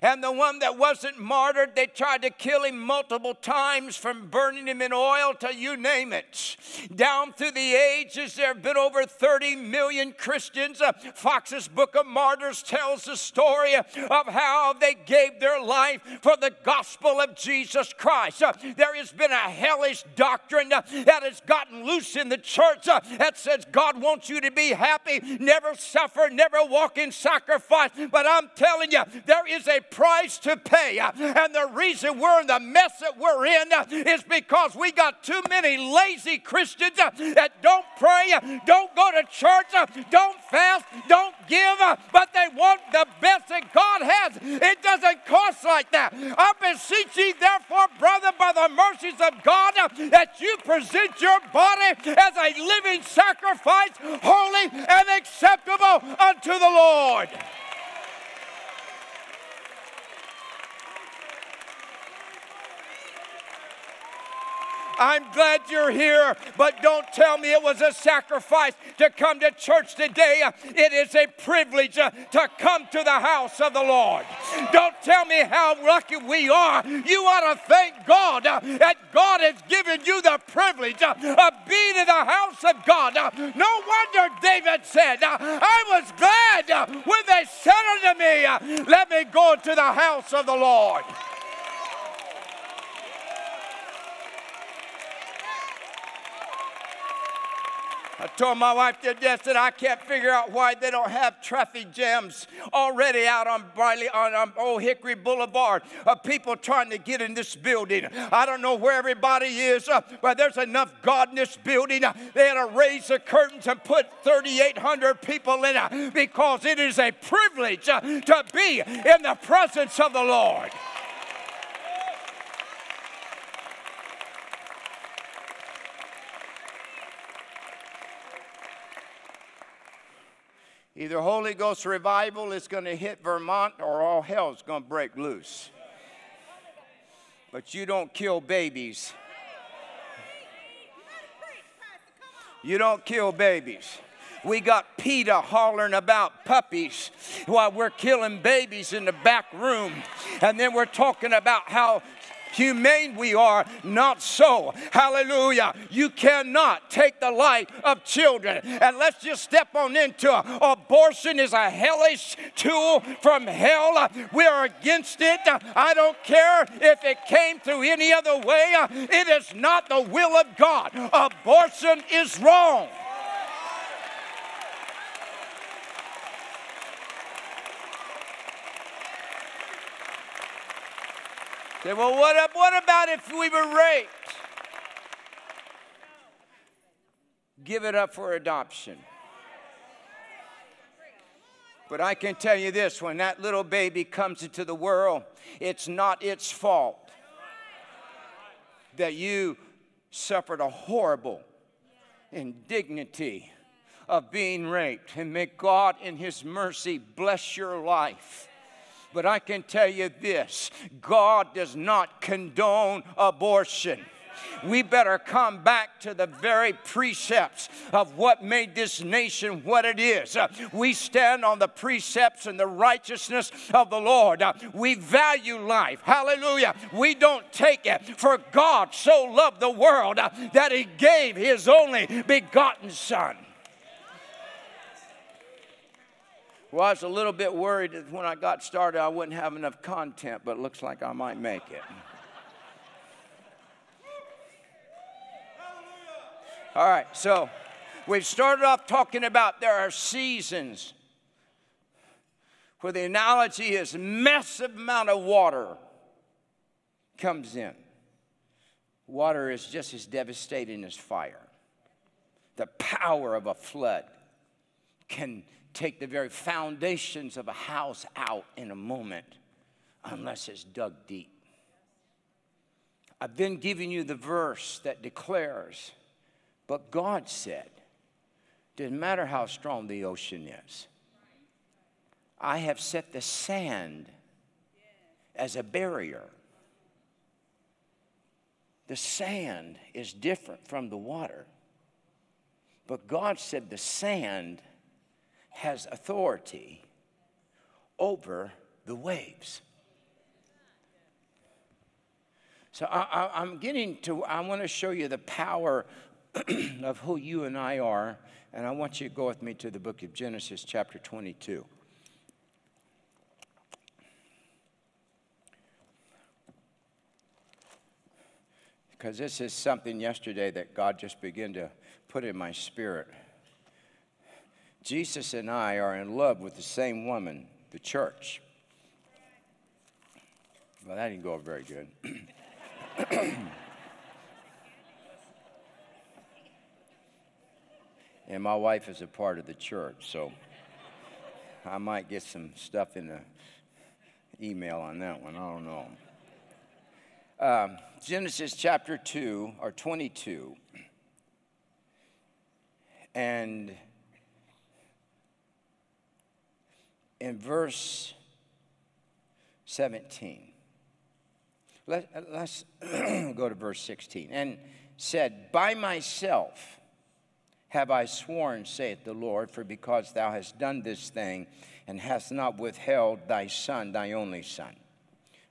And the one that wasn't martyred, they tried to kill him multiple times, from burning him in oil to you name it. Down through the ages, there have been over 30 million Christians. Fox's Book of Martyrs tells the story of how they gave their life for the gospel of Jesus Christ. There has been a hellish doctrine that has gotten loose in the church that says God wants you to be happy, never suffer, never walk in sacrifice. But I'm telling you, there is a price to pay, and the reason we're in the mess that we're in is because we got too many lazy Christians that don't pray, don't go to church, don't fast, don't give, but they want the best that God has. It doesn't cost like that. I beseech ye therefore, brother, by the mercies of God, that you present your body as a living sacrifice, holy and acceptable unto the Lord. I'm glad you're here, but don't tell me it was a sacrifice to come to church today. It is a privilege to come to the house of the Lord. Don't tell me how lucky we are. You ought to thank God that God has given you the privilege of being in the house of God. No wonder David said, I was glad when they said unto me, let me go to the house of the Lord. I told my wife today, I said, I can't figure out why they don't have traffic jams already out on Old Hickory Boulevard of people trying to get in this building. I don't know where everybody is, but there's enough God in this building. They had to raise the curtains and put 3,800 people in it, because it is a privilege to be in the presence of the Lord. Either Holy Ghost revival is going to hit Vermont, or all hell's going to break loose. But you don't kill babies. You don't kill babies. We got PETA hollering about puppies while we're killing babies in the back room. And then we're talking about how humane we are. Not so. Hallelujah. You cannot take the life of children. And let's just step on into it. Abortion is a hellish tool from hell. We are against it. I don't care if it came through any other way. It is not the will of God. Abortion is wrong. Say, well, what about if we were raped? Give it up for adoption. But I can tell you this, when that little baby comes into the world, it's not its fault that you suffered a horrible indignity of being raped. And may God in His mercy bless your life. But I can tell you this, God does not condone abortion. We better come back to the very precepts of what made this nation what it is. We stand on the precepts and the righteousness of the Lord. We value life. Hallelujah. We don't take it. For God so loved the world that He gave His only begotten Son. Well, I was a little bit worried that when I got started I wouldn't have enough content, but it looks like I might make it. All right, so we've started off talking about there are seasons where the analogy is massive amount of water comes in. Water is just as devastating as fire. The power of a flood can take the very foundations of a house out in a moment unless it's dug deep. I've been giving you the verse that declares, but God said, doesn't matter how strong the ocean is, I have set the sand as a barrier. The sand is different from the water. But God said the sand has authority over the waves. So I want to show you the power of who you and I are, and I want you to go with me to the book of Genesis, chapter 22. Because this is something yesterday that God just began to put in my spirit. Jesus and I are in love with the same woman, the church. Well, that didn't go over very good. And my wife is a part of the church, so I might get some stuff in the email on that one. I don't know. Genesis chapter 2, or 22. And in verse 17. Let's go to verse 16. And said, by myself have I sworn, saith the Lord, for because thou hast done this thing and hast not withheld thy son, thy only son.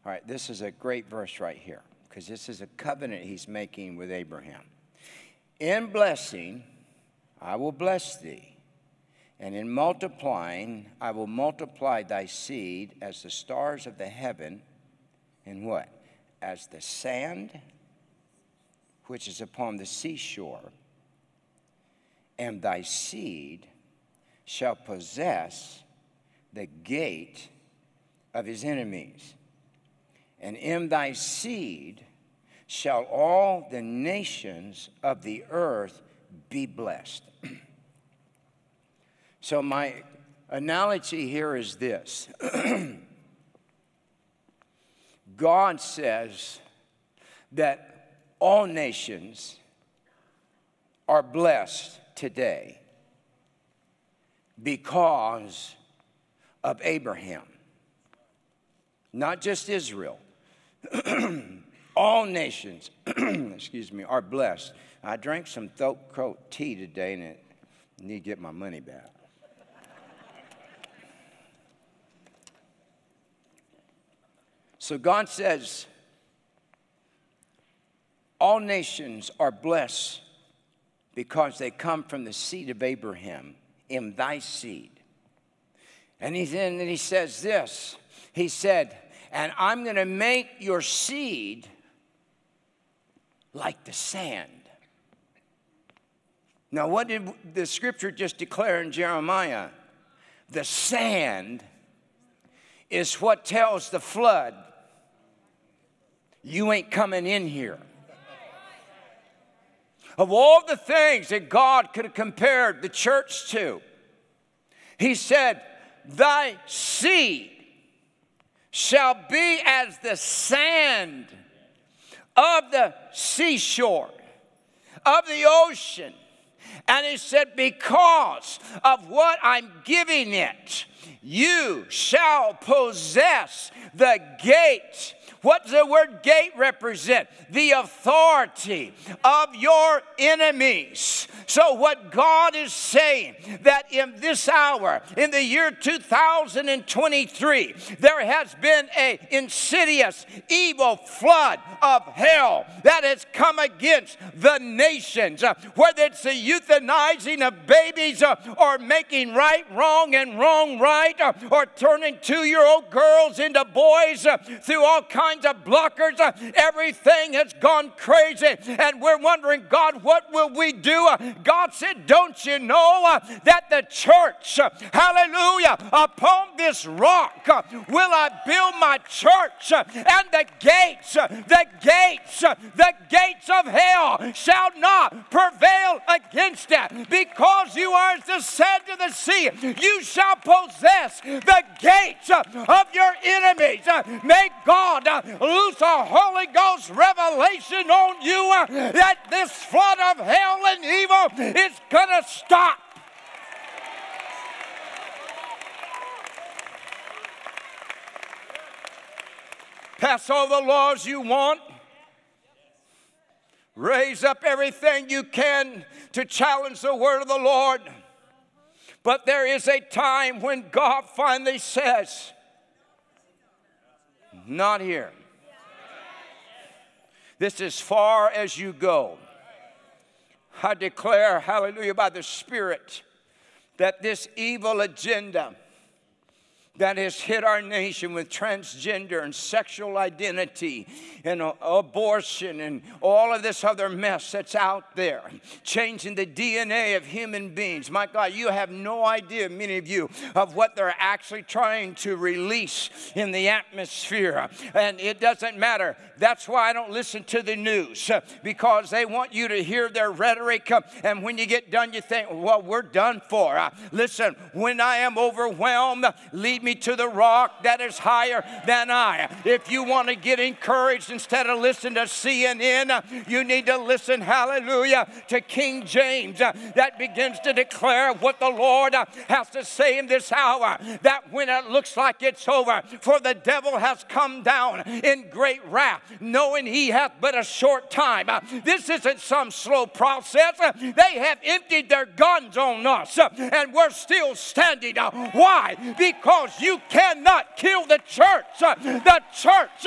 All right, this is a great verse right here, because this is a covenant He's making with Abraham. In blessing, I will bless thee, and in multiplying, I will multiply thy seed as the stars of the heaven, and what? As the sand which is upon the seashore. And thy seed shall possess the gate of his enemies. And in thy seed shall all the nations of the earth be blessed. So my analogy here is this. God says that all nations are blessed today because of Abraham. Not just Israel. All nations, excuse me, are blessed. I drank some throat coat tea today and it need to get my money back. So God says all nations are blessed because they come from the seed of Abraham, in thy seed. And then He says this. He said, and I'm going to make your seed like the sand. Now, what did the scripture just declare in Jeremiah? The sand is what tells the flood you ain't coming in here. Of all the things that God could have compared the church to, he said, thy seed shall be as the sand of the seashore, of the ocean. And he said, because of what I'm giving it, you shall possess the gate. What does the word gate represent? The authority of your enemies. So what God is saying, that in this hour, in the year 2023, there has been an insidious evil flood of hell that has come against the nations. Whether it's the euthanizing of babies or making right wrong and wrong right or turning 2-year-old girls into boys through all kinds of blockers, everything has gone crazy, and we're wondering, God, what will we do? God said, don't you know that the church, hallelujah, upon this rock will I build my church, and the gates of hell shall not prevail against it, because you are as the sand of the sea. You shall possess the gates of your enemies. May God loose a Holy Ghost revelation on you that this flood of hell and evil is going to stop. Pass all the laws you want. Raise up everything you can to challenge the word of the Lord. But there is a time when God finally says, not here. This is far as you go. I declare, hallelujah, by the Spirit, that this evil agenda that has hit our nation with transgender and sexual identity and abortion and all of this other mess that's out there, changing the DNA of human beings. My God, you have no idea, many of you, of what they're actually trying to release in the atmosphere. And it doesn't matter. That's why I don't listen to the news, because they want you to hear their rhetoric. And when you get done, you think, well, we're done for. Listen, when I am overwhelmed, lead me to the rock that is higher than I. If you want to get encouraged, instead of listening to CNN, you need to listen, hallelujah, to King James that begins to declare what the Lord has to say in this hour, that when it looks like it's over, for the devil has come down in great wrath, knowing he hath but a short time. This isn't some slow process. They have emptied their guns on us, and we're still standing. Why? Because you cannot kill the church. The church,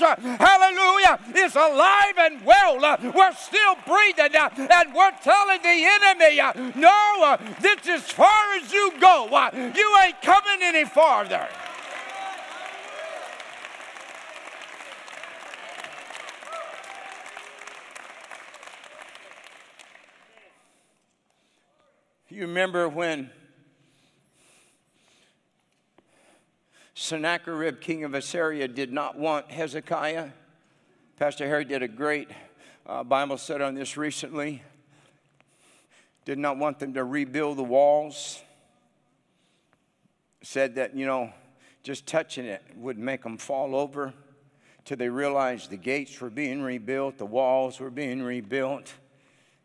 hallelujah, is alive and well. We're still breathing, and we're telling the enemy, no, this is far as you go. You ain't coming any farther. You remember when Sennacherib, king of Assyria, did not want Hezekiah? Pastor Harry did a great Bible study on this recently. Did not want them to rebuild the walls. Said that, you know, just touching it would make them fall over, till they realized the gates were being rebuilt, the walls were being rebuilt,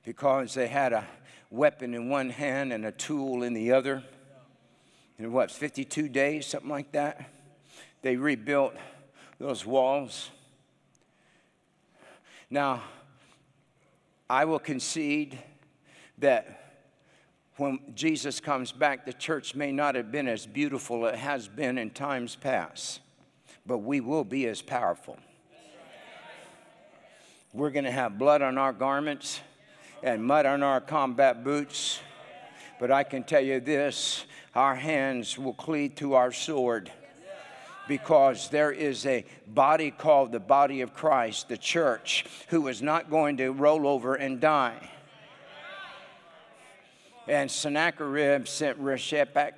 because they had a weapon in one hand and a tool in the other. In what, 52 days, something like that? They rebuilt those walls. Now, I will concede that when Jesus comes back, the church may not have been as beautiful as it has been in times past, but we will be as powerful. We're going to have blood on our garments and mud on our combat boots, but I can tell you this, our hands will cleave to our sword, because there is a body called the body of Christ, the church, who is not going to roll over and die. And Sennacherib sent Reshepach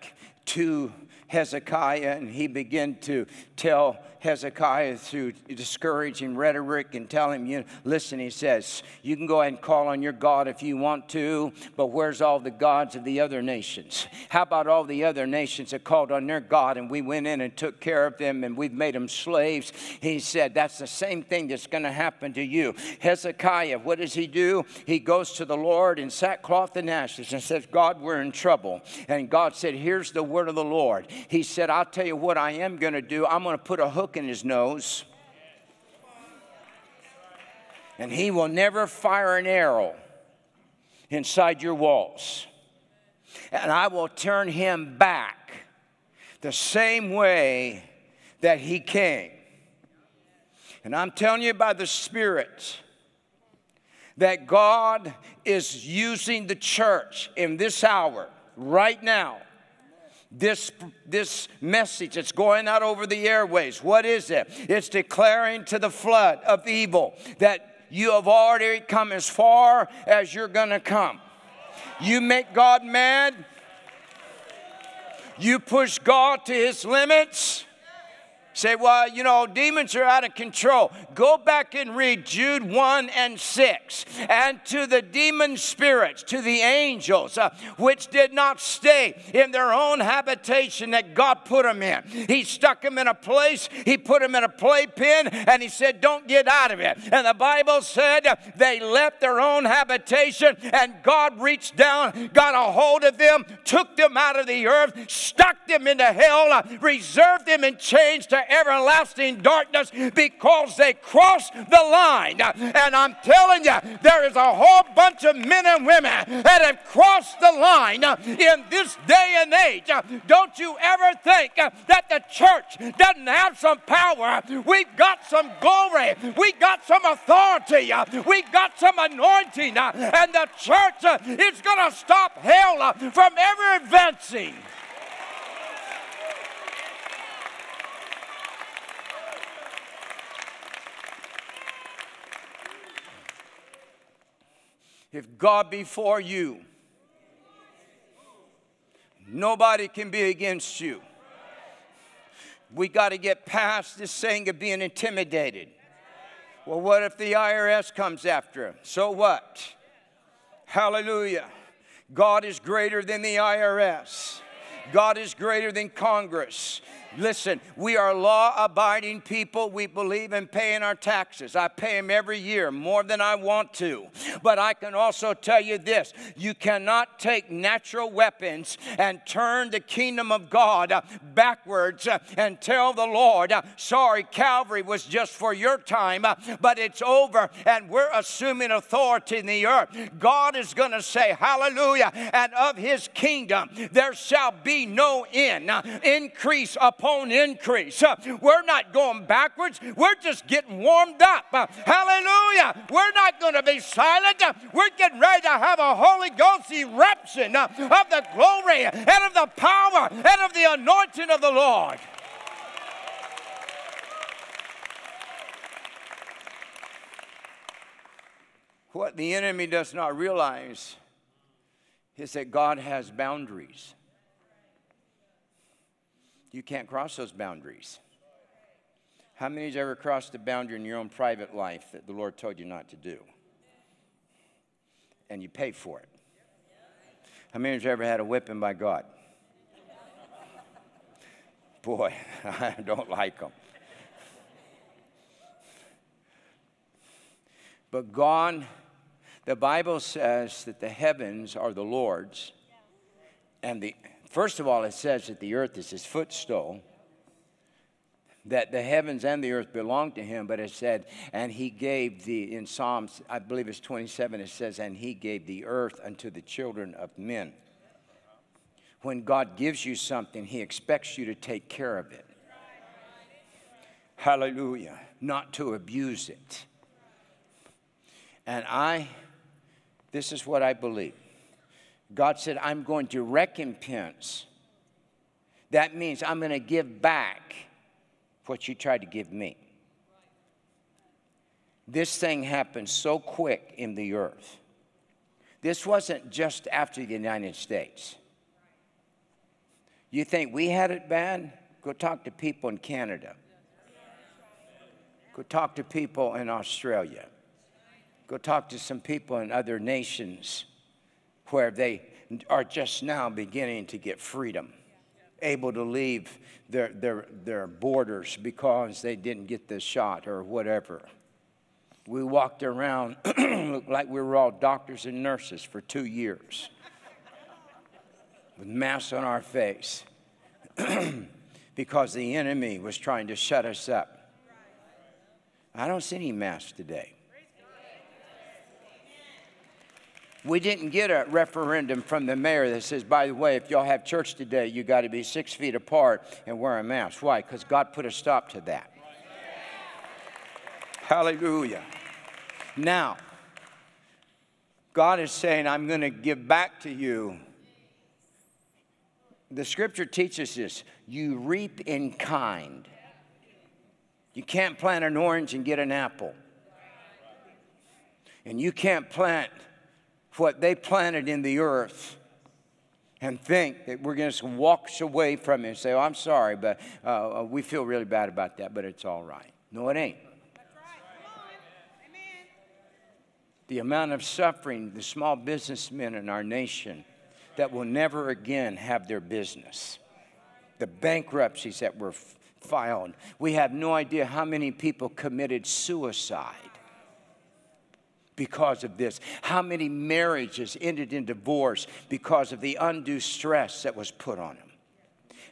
to Hezekiah, and he began to tell Hezekiah through discouraging rhetoric and tell him, you know, listen, he says, you can go ahead and call on your God if you want to, but where's all the gods of the other nations? How about all the other nations that called on their God, and we went in and took care of them, and we've made them slaves? He said, that's the same thing that's going to happen to you. Hezekiah, what does he do? He goes to the Lord in sackcloth and ashes and says, God, we're in trouble. And God said, here's the word of the Lord. He said, I'll tell you what I am going to do. I'm going to put a hook in his nose, and he will never fire an arrow inside your walls. And I will turn him back the same way that he came. And I'm telling you by the Spirit that God is using the church in this hour, right now. This message that's going out over the airways, what is it? It's declaring to the flood of evil that you have already come as far as you're going to come. You make God mad. You push God to his limits. Say, well, you know, demons are out of control. Go back and read Jude 1 and 6. And to the demon spirits, to the angels, which did not stay in their own habitation that God put them in. He stuck them in a place. He put them in a playpen. And he said, don't get out of it. And the Bible said they left their own habitation. And God reached down, got a hold of them, took them out of the earth, stuck them into hell, reserved them in chains to everlasting darkness because they crossed the line. And I'm telling you, there is a whole bunch of men and women that have crossed the line in this day and age. Don't you ever think that the church doesn't have some power. We've got some glory. We got some authority. We got some anointing. And the church is going to stop hell from ever advancing. If God be for you, nobody can be against you. We got to get past this thing of being intimidated. Well, what if the IRS comes after him? So what? Hallelujah. God is greater than the IRS. God is greater than Congress. Listen, we are law-abiding people. We believe in paying our taxes. I pay them every year, more than I want to. But I can also tell you this. You cannot take natural weapons and turn the kingdom of God backwards and tell the Lord, sorry, Calvary was just for your time, but it's over, and we're assuming authority in the earth. God is going to say, hallelujah, and of his kingdom there shall be no end. Increase upon increase. We're not going backwards. We're just getting warmed up. Hallelujah. We're not going to be silent. We're getting ready to have a Holy Ghost eruption of the glory and of the power and of the anointing of the Lord. What the enemy does not realize is that God has boundaries. You can't cross those boundaries. How many of you ever crossed the boundary in your own private life that the Lord told you not to do? And you pay for it. How many of you ever had a whipping by God? Boy, I don't like them. But God, the Bible says that the heavens are the Lord's, and the first of all, it says that the earth is his footstool, that the heavens and the earth belong to him, but it said, and he gave in Psalms, I believe it's 27, it says, and he gave the earth unto the children of men. When God gives you something, he expects you to take care of it. Hallelujah. Not to abuse it. And this is what I believe. God said, I'm going to recompense. That means I'm going to give back what you tried to give me. This thing happened so quick in the earth. This wasn't just after the United States. You think we had it bad? Go talk to people in Canada. Go talk to people in Australia. Go talk to some people in other nations where they are just now beginning to get freedom, able to leave their borders because they didn't get the shot or whatever. We walked around looked like we were all doctors and nurses for 2 years with masks on our face because the enemy was trying to shut us up. I don't see any masks today. We didn't get a referendum from the mayor that says, by the way, if y'all have church today, you got to be 6 feet apart and wear a mask. Why? Because God put a stop to that. Yeah. Hallelujah. Now, God is saying, I'm going to give back to you. The scripture teaches this. You reap in kind. You can't plant an orange and get an apple. And you can't plant what they planted in the earth and think that we're going to walk away from it and say, oh, I'm sorry, but we feel really bad about that, but it's all right. No, it ain't. That's right. Come on. Amen. The amount of suffering, the small businessmen in our nation that will never again have their business, the bankruptcies that were filed. We have no idea how many people committed suicide because of this. How many marriages ended in divorce because of the undue stress that was put on them?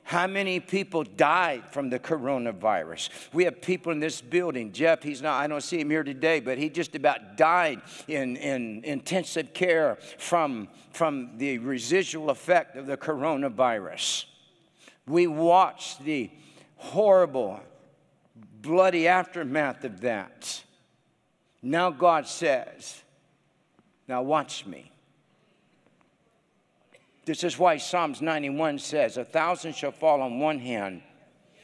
How many people died from the coronavirus? We have people in this building. Jeff, he's not, I don't see him here today, but he just about died in intensive care from the residual effect of the coronavirus. We watched the horrible, bloody aftermath of that. Now God says, now watch me. This is why Psalms 91 says, 1,000 shall fall on one hand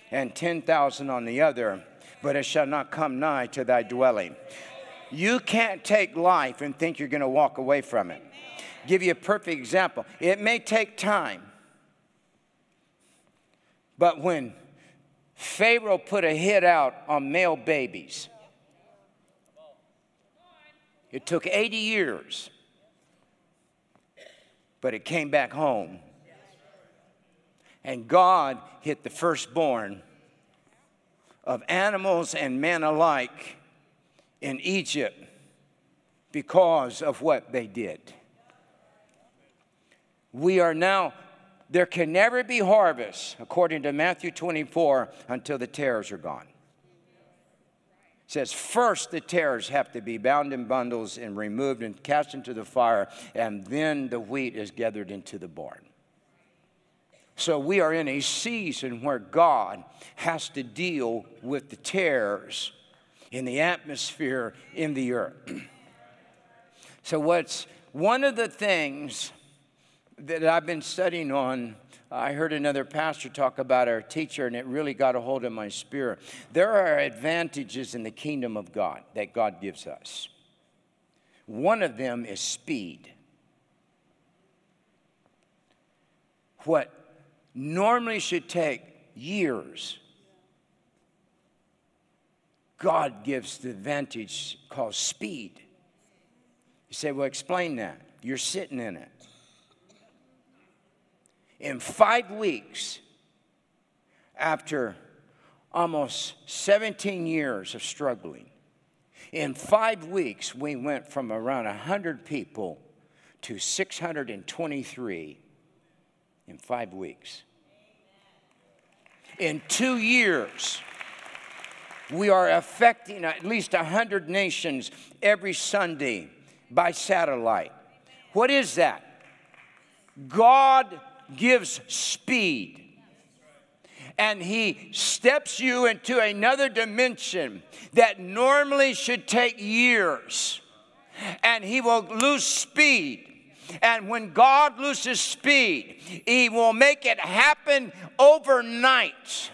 and 10,000 on the other, but it shall not come nigh to thy dwelling. You can't take life and think you're going to walk away from it. Give you a perfect example. It may take time, but when Pharaoh put a hit out on male babies, it took 80 years, but it came back home. And God hit the firstborn of animals and men alike in Egypt because of what they did. We are now, there can never be harvest, according to Matthew 24, until the tares are gone. It says, first the tares have to be bound in bundles and removed and cast into the fire, and then the wheat is gathered into the barn. So we are in a season where God has to deal with the tares in the atmosphere, in the earth. So what's one of the things that I've been studying on, I heard another pastor talk about our teacher, and it really got a hold of my spirit. There are advantages in the kingdom of God that God gives us. One of them is speed. What normally should take years, God gives the advantage called speed. You say, well, explain that. You're sitting in it. In 5 weeks, after almost 17 years of struggling, in 5 weeks, we went from around 100 people to 623 in 5 weeks. In 2 years, we are affecting at least 100 nations every Sunday by satellite. What is that? God gives speed, and he steps you into another dimension that normally should take years, and he will lose speed. And when God loses speed, he will make it happen overnight.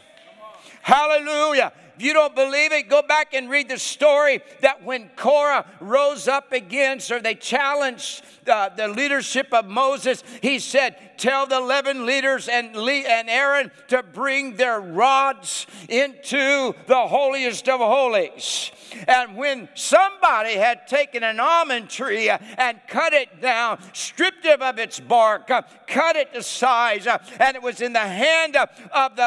Hallelujah. If you don't believe it, go back and read the story that when Korah rose up against, or they challenged the leadership of Moses, he said, tell the 11 leaders and Aaron to bring their rods into the holiest of holies. And when somebody had taken an almond tree and cut it down, stripped it of its bark, cut it to size, and it was in the hand of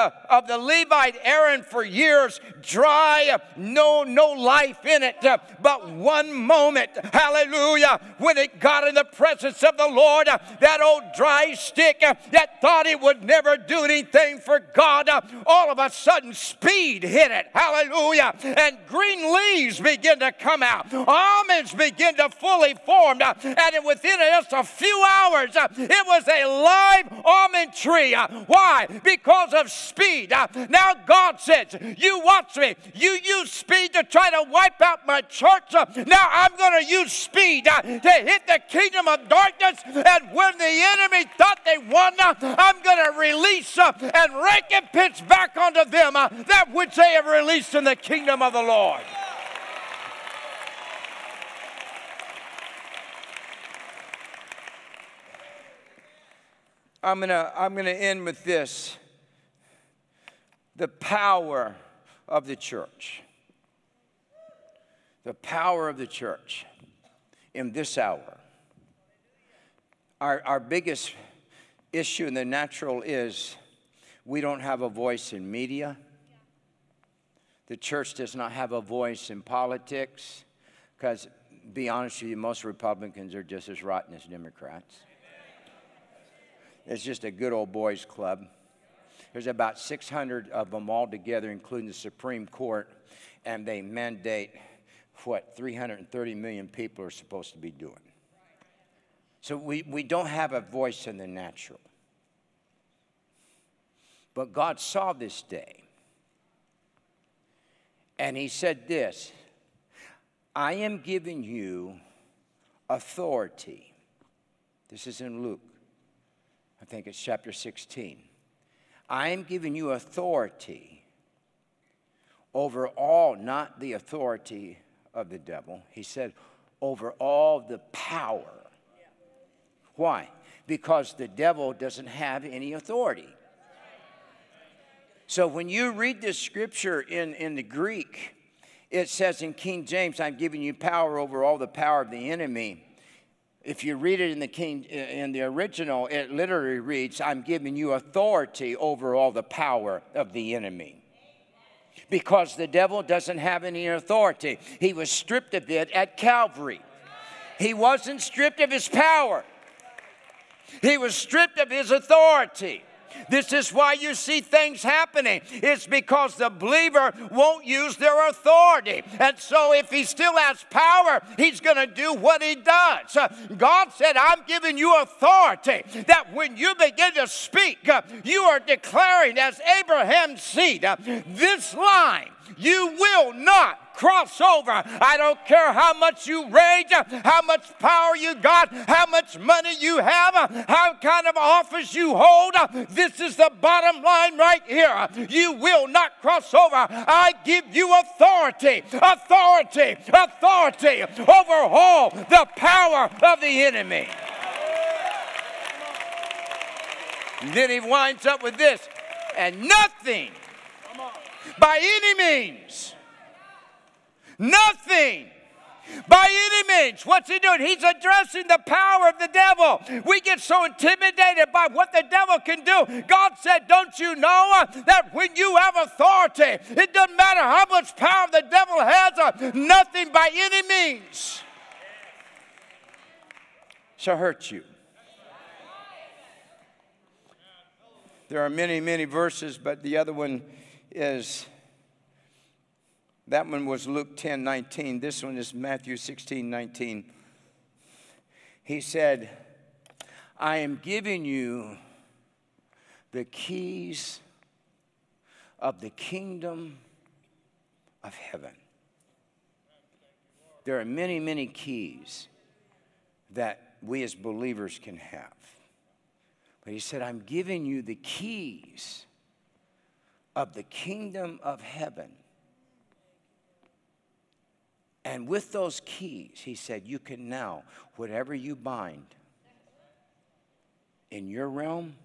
the Levite Aaron for years, dry, no life in it. But one moment, hallelujah, when it got in the presence of the Lord, that old dry stick that thought it would never do anything for God, all of a sudden speed hit it, hallelujah, and green leaves begin to come out. Almonds begin to fully form, and within just a few hours, it was a live almond tree. Why? Because of speed. Now God says, you watch me. You use speed to try to wipe out my church. Now I'm going to use speed to hit the kingdom of darkness. And when the enemy thought they won, I'm going to release and recompense back unto them that which they have released in the kingdom of the Lord. I'm gonna end with this. The power of the church. The power of the church in this hour. Our biggest issue in the natural is we don't have a voice in media. The church does not have a voice in politics because, be honest with you, most Republicans are just as rotten as Democrats. It's just a good old boys club. There's about 600 of them all together, including the Supreme Court, and they mandate what 330 million people are supposed to be doing. So we don't have a voice in the natural. But God saw this day, and he said this, I am giving you authority. This is in Luke. I think it's chapter 16. I am giving you authority over all, not the authority of the devil. He said, over all the power. Yeah. Why? Because the devil doesn't have any authority. So when you read this scripture in the Greek, it says in King James, I'm giving you power over all the power of the enemy. If you read it in the original, it literally reads, I'm giving you authority over all the power of the enemy. Because the devil doesn't have any authority. He was stripped of it at Calvary. He wasn't stripped of his power. He was stripped of his authority. This is why you see things happening. It's because the believer won't use their authority. And so if he still has power, he's going to do what he does. God said, I'm giving you authority that when you begin to speak, you are declaring as Abraham's seed, this line, you will not cross over. I don't care how much you rage, how much power you got, how much money you have, how kind of office you hold. This is the bottom line right here. You will not cross over. I give you authority, authority, authority over all the power of the enemy. And then he winds up with this, and nothing by any means. Nothing. By any means. What's he doing? He's addressing the power of the devil. We get so intimidated by what the devil can do. God said, don't you know that when you have authority, it doesn't matter how much power the devil has, nothing by any means shall hurt you. There are many, many verses, but the other one is... That one was Luke 10:19. This one is Matthew 16:19. He said, I am giving you the keys of the kingdom of heaven. There are many, many keys that we as believers can have. But he said, I'm giving you the keys of the kingdom of heaven. And with those keys, he said, you can now, whatever you bind in your realm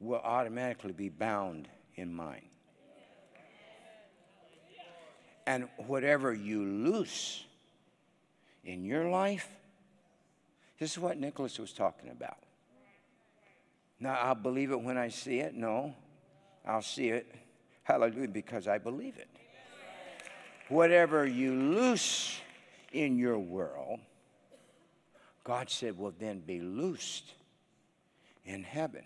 will automatically be bound in mine. And whatever you loose in your life, this is what Nicholas was talking about. Now, I'll believe it when I see it. No, I'll see it, hallelujah, because I believe it. Whatever you loose in your world, God said, will then be loosed in heaven.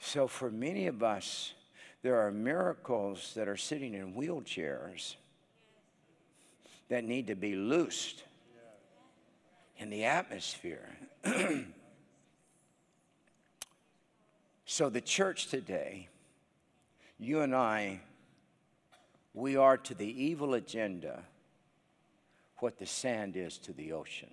So for many of us, there are miracles that are sitting in wheelchairs that need to be loosed in the atmosphere. So the church today, you and I, we are to the evil agenda what the sand is to the ocean.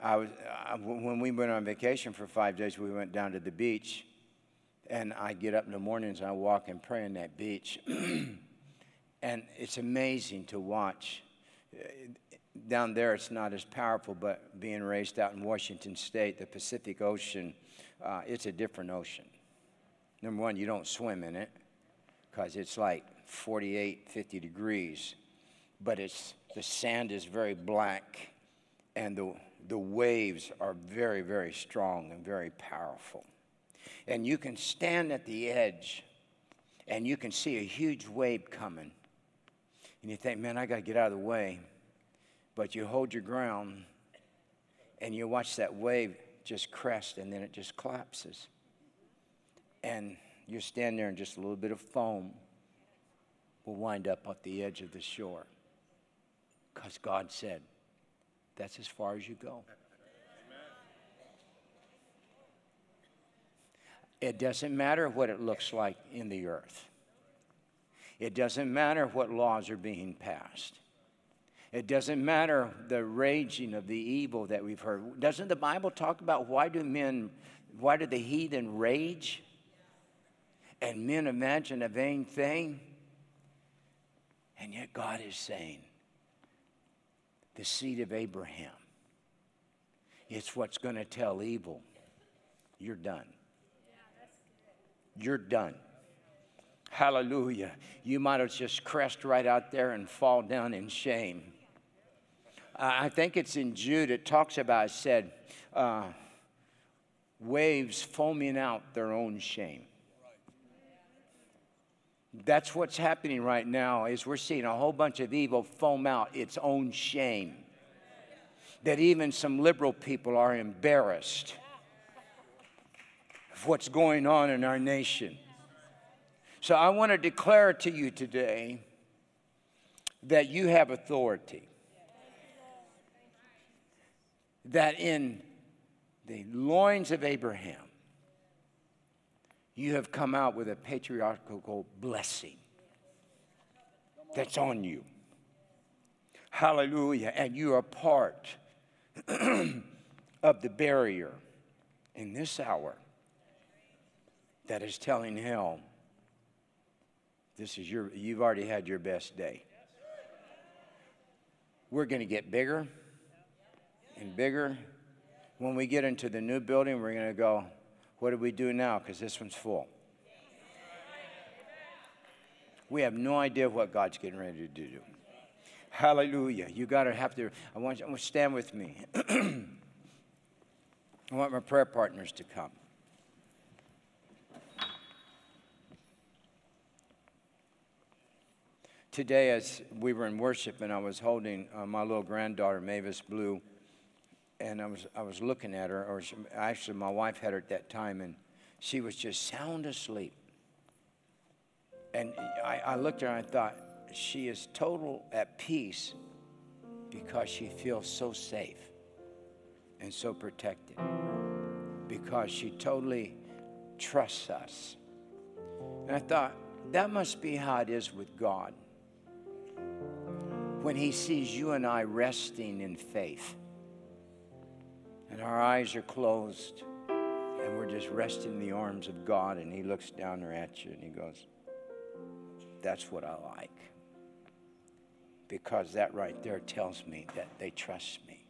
When we went on vacation for 5 days, we went down to the beach, and I get up in the mornings, I walk and pray on that beach, and it's amazing to watch. Down there, it's not as powerful, but being raised out in Washington State, the Pacific Ocean, it's a different ocean. Number one, you don't swim in it because it's like 48, 50 degrees, but it's the sand is very black, and the waves are very, very strong and very powerful. And you can stand at the edge, and you can see a huge wave coming. And you think, man, I got to get out of the way. But you hold your ground, and you watch that wave just crest, and then it just collapses. And you stand there, and just a little bit of foam will wind up at the edge of the shore. Because God said, that's as far as you go. Amen. It doesn't matter what it looks like in the earth. It doesn't matter what laws are being passed. It doesn't matter the raging of the evil that we've heard. Doesn't the Bible talk about why do the heathen rage? And men imagine a vain thing? And yet God is saying, the seed of Abraham. It's what's going to tell evil, you're done. You're done. Hallelujah. You might have just crest right out there and fall down in shame. I think it's in Jude, it talks about, it said, waves foaming out their own shame. That's what's happening right now, is we're seeing a whole bunch of evil foam out its own shame. That even some liberal people are embarrassed of what's going on in our nation. So I want to declare to you today that you have authority. That in the loins of Abraham, you have come out with a patriarchal blessing that's on you. Hallelujah. And you are part of the barrier in this hour that is telling hell, you've already had your best day. We're going to get bigger and bigger. When we get into the new building, we're going to go, what do we do now? Because this one's full. We have no idea what God's getting ready to do. Hallelujah. You got to have to, I want you to stand with me. I want my prayer partners to come. Today, as we were in worship, and I was holding my little granddaughter, Mavis Blue, and I was looking at her, or actually my wife had her at that time, and she was just sound asleep. And I looked at her and I thought, she is total at peace because she feels so safe and so protected, because she totally trusts us. And I thought, that must be how it is with God when he sees you and I resting in faith. And our eyes are closed, and we're just resting in the arms of God, and he looks down there at you and he goes, that's what I like, because that right there tells me that they trust me.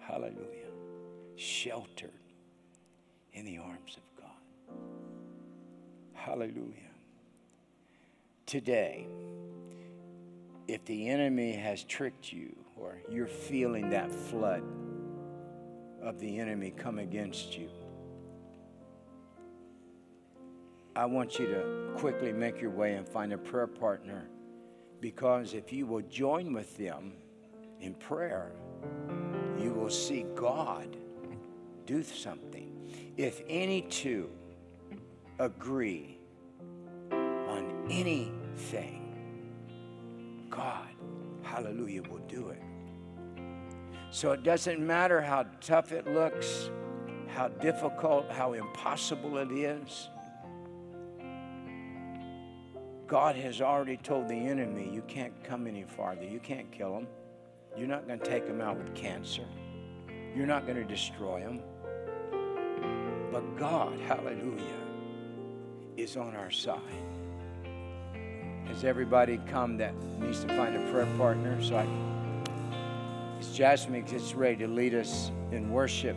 Hallelujah. Sheltered in the arms of God. Hallelujah. Today, if the enemy has tricked you, or you're feeling that flood of the enemy come against you, I want you to quickly make your way and find a prayer partner, because if you will join with them in prayer, you will see God do something. If any two agree on anything, God, hallelujah, will do it. So it doesn't matter how tough it looks, how difficult, how impossible it is. God has already told the enemy, you can't come any farther. You can't kill him. You're not going to take him out with cancer. You're not going to destroy him. But God, hallelujah, is on our side. Has everybody come that needs to find a prayer partner? So Jasmine gets ready to lead us in worship.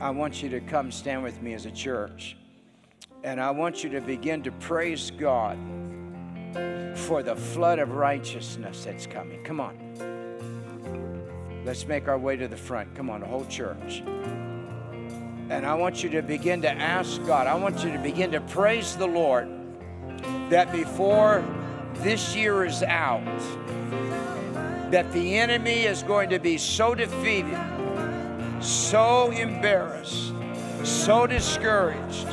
I want you to come stand with me as a church. And I want you to begin to praise God for the flood of righteousness that's coming. Come on. Let's make our way to the front. Come on, the whole church. And I want you to begin to ask God. I want you to begin to praise the Lord that before this year is out, that the enemy is going to be so defeated, so embarrassed, so discouraged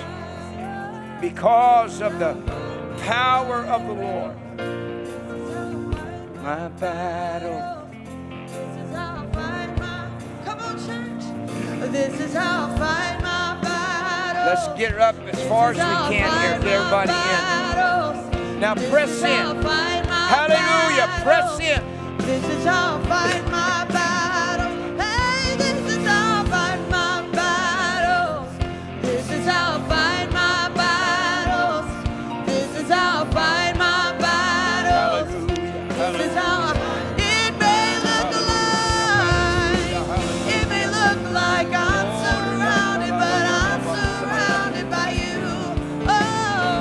because of the power of the Lord. My battle. This is how I fight my. Come on, church. This is how I fight my battle. Let's get up as far as we can here. Get everybody in. Now press in. Hallelujah. Press in. This is how I fight my battle. Hey, this is how I fight my battles. This is how I fight my battles. This is how I fight my battles. This is how it may look like. It may look like I'm surrounded, but I'm surrounded by you. Oh,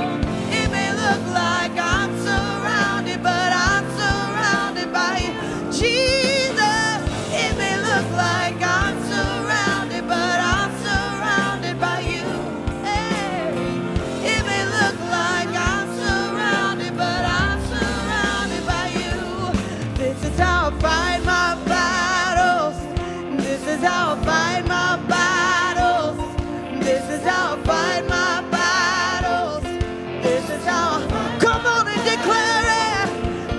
it may look like I'm surrounded, but I'm surrounded by you. Jesus, it may look like I'm surrounded, but I'm surrounded by you. Hey, it may look like I'm surrounded, but I'm surrounded by you. This is how I fight my battles. This is how I fight my battles. This is how I fight my battles. This is how. Come on and declare it.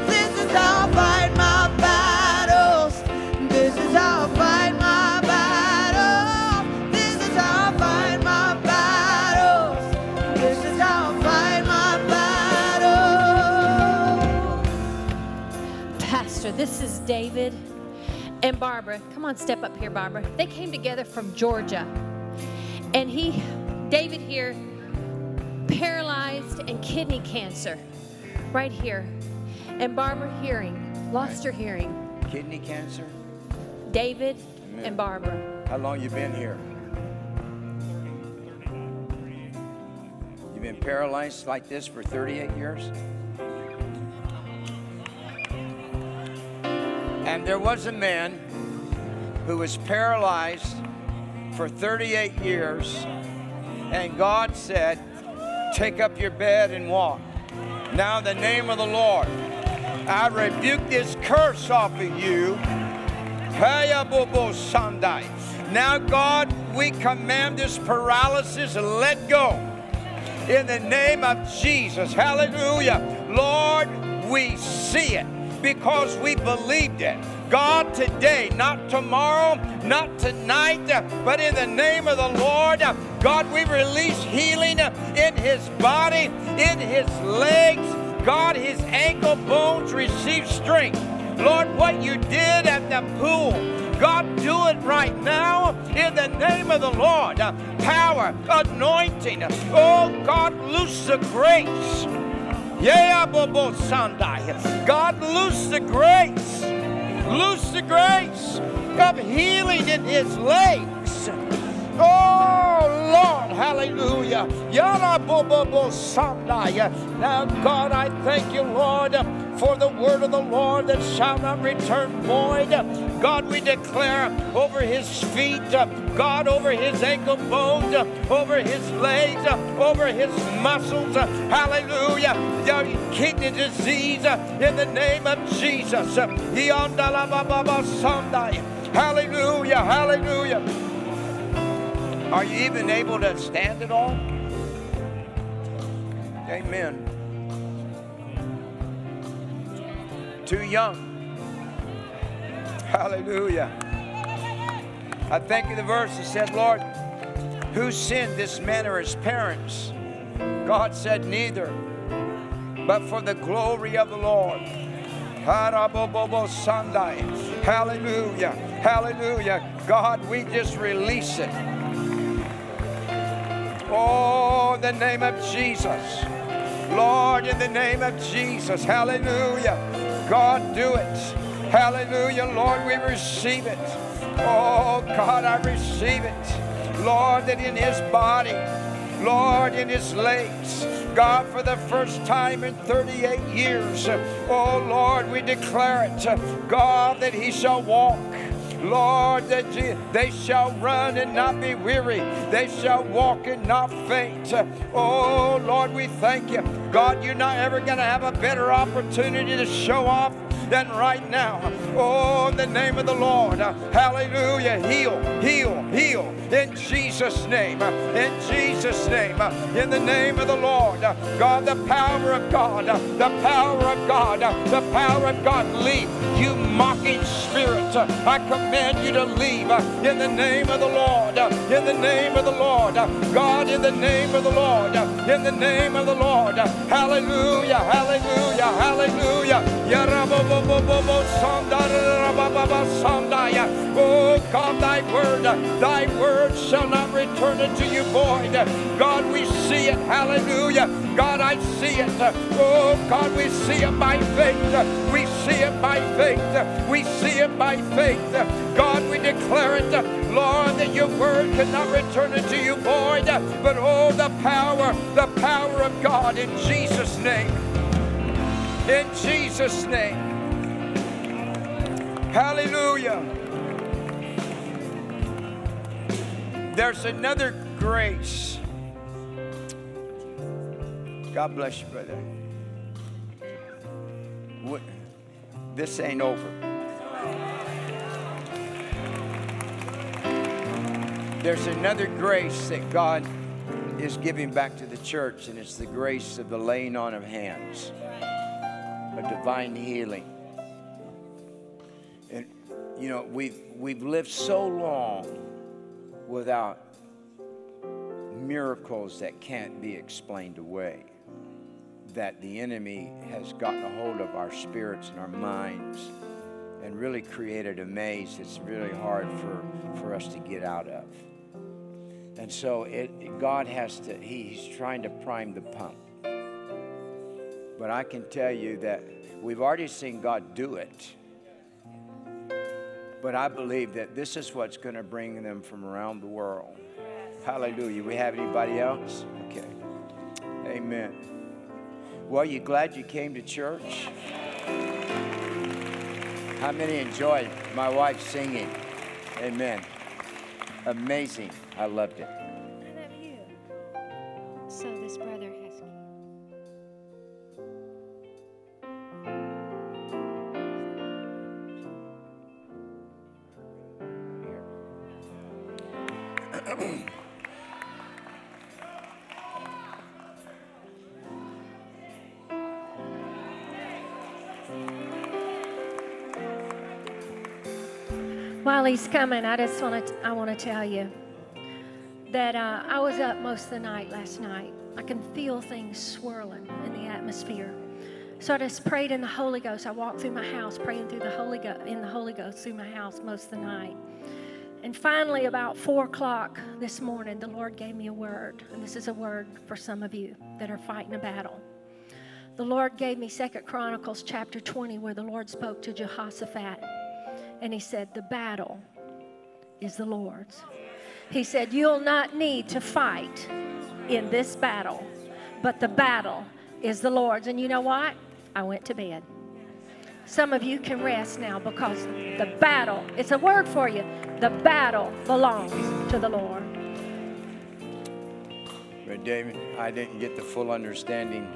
This is how I fight my battles. This is how I fight my battle. This is how I fight my battles. This is how I fight my battle. Pastor, this is David and Barbara. Come on, step up here, Barbara. They came together from Georgia. And David here, paralyzed and kidney cancer, right here. And Barbara hearing, lost her hearing. Kidney cancer? David Amen. And Barbara. How long you been here? You've been paralyzed like this for 38 years? And there was a man who was paralyzed for 38 years, and God said, take up your bed and walk. Now in the name of the Lord, I rebuke this curse off of you. Now, God, we command this paralysis and let go in the name of Jesus. Hallelujah. Lord, we see it, because we believed it. God, today, not tomorrow, not tonight, but in the name of the Lord, God, we release healing in his body, in his legs. God, his ankle bones receive strength. Lord, what you did at the pool God, do it right now in the name of the Lord. Power, anointing. Oh, God, loose the grace. Yeah, Bobo Sandai. God, loose the grace. Loose the grace of healing in his legs. Oh, Lord, hallelujah. Yala Bobo Sandai. Now, God, I thank you, Lord, for the word of the Lord that shall not return void. God, we declare over his feet, God, over his ankle bones, over his legs, over his muscles, hallelujah, kidney disease, in the name of Jesus. Hallelujah, hallelujah. Are you even able to stand at all? Amen. Too young. Hallelujah. I thank you the verse that said, Lord, who sinned this man or his parents? God said, neither, but for the glory of the Lord. Hallelujah. Hallelujah. God, we just release it. Oh, in the name of Jesus. Lord, in the name of Jesus. Hallelujah. God, do it. Hallelujah, Lord, we receive it. Oh, God, I receive it. Lord, that in his body, Lord, in his legs, God, for the first time in 38 years, oh, Lord, we declare it, God, that he shall walk. Lord, that they shall run and not be weary. They shall walk and not faint. Oh, Lord, we thank you. God, you're not ever going to have a better opportunity to show off than right now. Oh, in the name of the Lord. Hallelujah. Heal, heal, heal. In Jesus' name. In Jesus' name. In the name of the Lord. God, the power of God. The power of God. The power of God. Leave, you mocking spirit. I command you to leave. In the name of the Lord. In the name of the Lord. God, in the name of the Lord. In the name of the Lord. Hallelujah. Hallelujah. Hallelujah. Yarabo. Oh God, thy word shall not return unto you void. God, we see it. Hallelujah. God, I see it. Oh God, we see it by faith. We see it by faith. We see it by faith. God, we declare it, Lord, that your word cannot return unto you void. But oh, the power of God in Jesus' name. In Jesus' name. Hallelujah. There's another grace. God bless you, brother. This ain't over. There's another grace that God is giving back to the church, and it's the grace of the laying on of hands. A divine healing. And you know, we've lived so long without miracles that can't be explained away, that the enemy has gotten a hold of our spirits and our minds and really created a maze that's really hard for us to get out of. And so God has to, he's trying to prime the pump. But I can tell you that we've already seen God do it. But I believe that this is what's going to bring them from around the world. Hallelujah. We have anybody else? Okay. Amen. Well, you glad you came to church? How many enjoyed my wife singing? Amen. Amazing. I loved it. I love you. So this brother has... While he's coming, I just want to tell you that I was up most of the night last night. I can feel things swirling in the atmosphere. So I just prayed in the Holy Ghost. I walked through my house praying through the Holy Ghost, in the Holy Ghost through my house most of the night. And finally, about 4 o'clock this morning, the Lord gave me a word. And this is a word for some of you that are fighting a battle. The Lord gave me 2 Chronicles chapter 20, where the Lord spoke to Jehoshaphat. And he said, the battle is the Lord's. He said, you'll not need to fight in this battle, but the battle is the Lord's. And you know what? I went to bed. Some of you can rest now because the battle, it's a word for you, the battle belongs to the Lord. But David, I didn't get the full understanding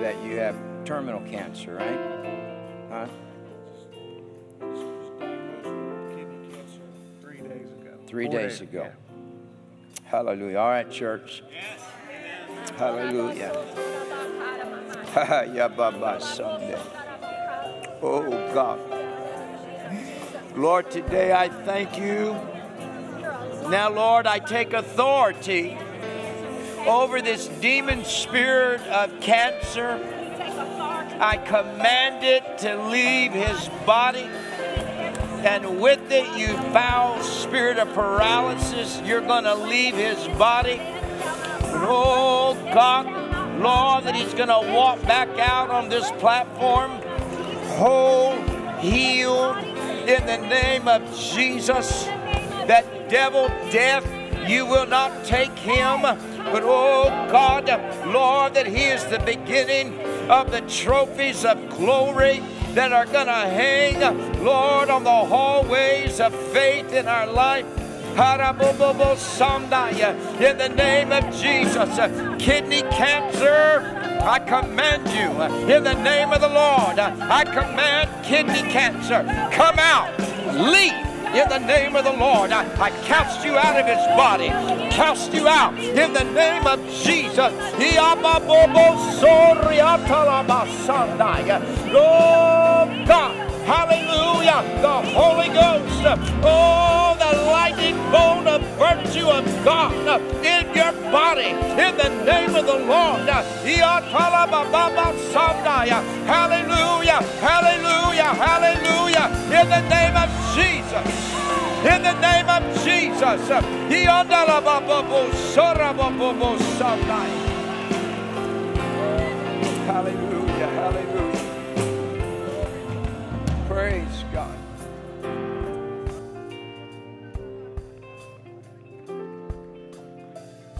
that you have terminal cancer, right? Huh? Kidney cancer 3 days ago. 3 days ago. Yeah. Hallelujah. All right, church. Yes. Hallelujah. Oh, God. Lord, today I thank you. Now, Lord, I take authority over this demon spirit of cancer. I command it to leave his body. And with it, you foul spirit of paralysis, you're going to leave his body. Oh, God, Lord, that he's going to walk back out on this platform, whole, healed, in the name of Jesus. That devil, death, you will not take him. But, oh, God, Lord, that he is the beginning of the trophies of glory that are going to hang, Lord, on the hallways of faith in our life. In the name of Jesus, kidney cancer, I command you, in the name of the Lord, I command kidney cancer, come out, leave. In the name of the Lord, I cast you out of his body. Cast you out in the name of Jesus. Oh, God. Hallelujah, the Holy Ghost, oh, the lightning bolt of virtue of God in your body, in the name of the Lord. Hallelujah, hallelujah, hallelujah, in the name of Jesus, in the name of Jesus. Hallelujah, hallelujah. Praise God.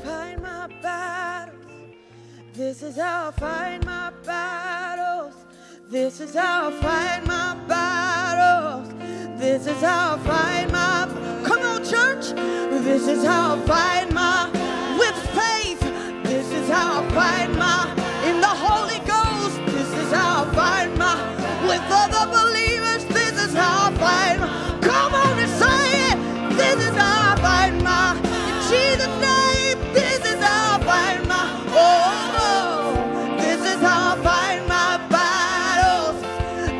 Find my battles. This is how I find my battles. This is how I find my battles. This is how I find my. Come on, church. This is how I find my. With faith. This is how I find my. In the Holy Ghost. This is how I find my. With other believers. This is how I find my. Come on and say it. This is how I find my. In Jesus' name, this is how I find my. Oh, this is how I find my battles.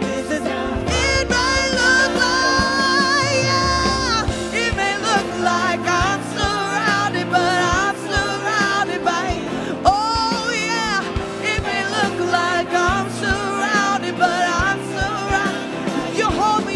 This is how it may look like. Yeah, it may look like I'm surrounded, but I'm surrounded by you. Oh, yeah, it may look like I'm surrounded, but I'm surrounded. You're holding.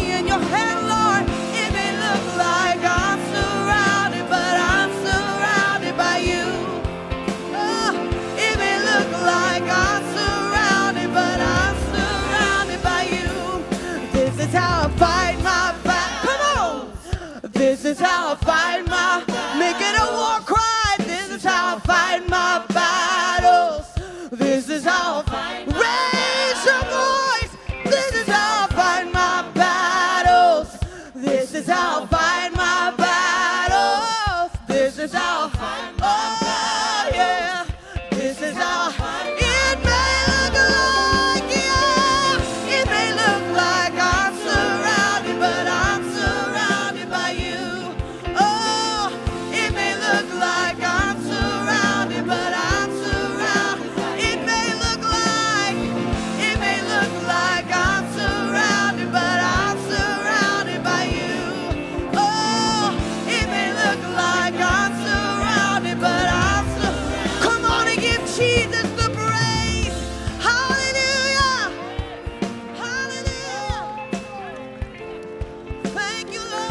This is how I find my, make it a war cry. This is how I find my battles. This is how I find my raise your voice. This is how I find my battles. This is how I find my battles. This is how I find my battles. Oh, yeah. This is how I find my battles. But I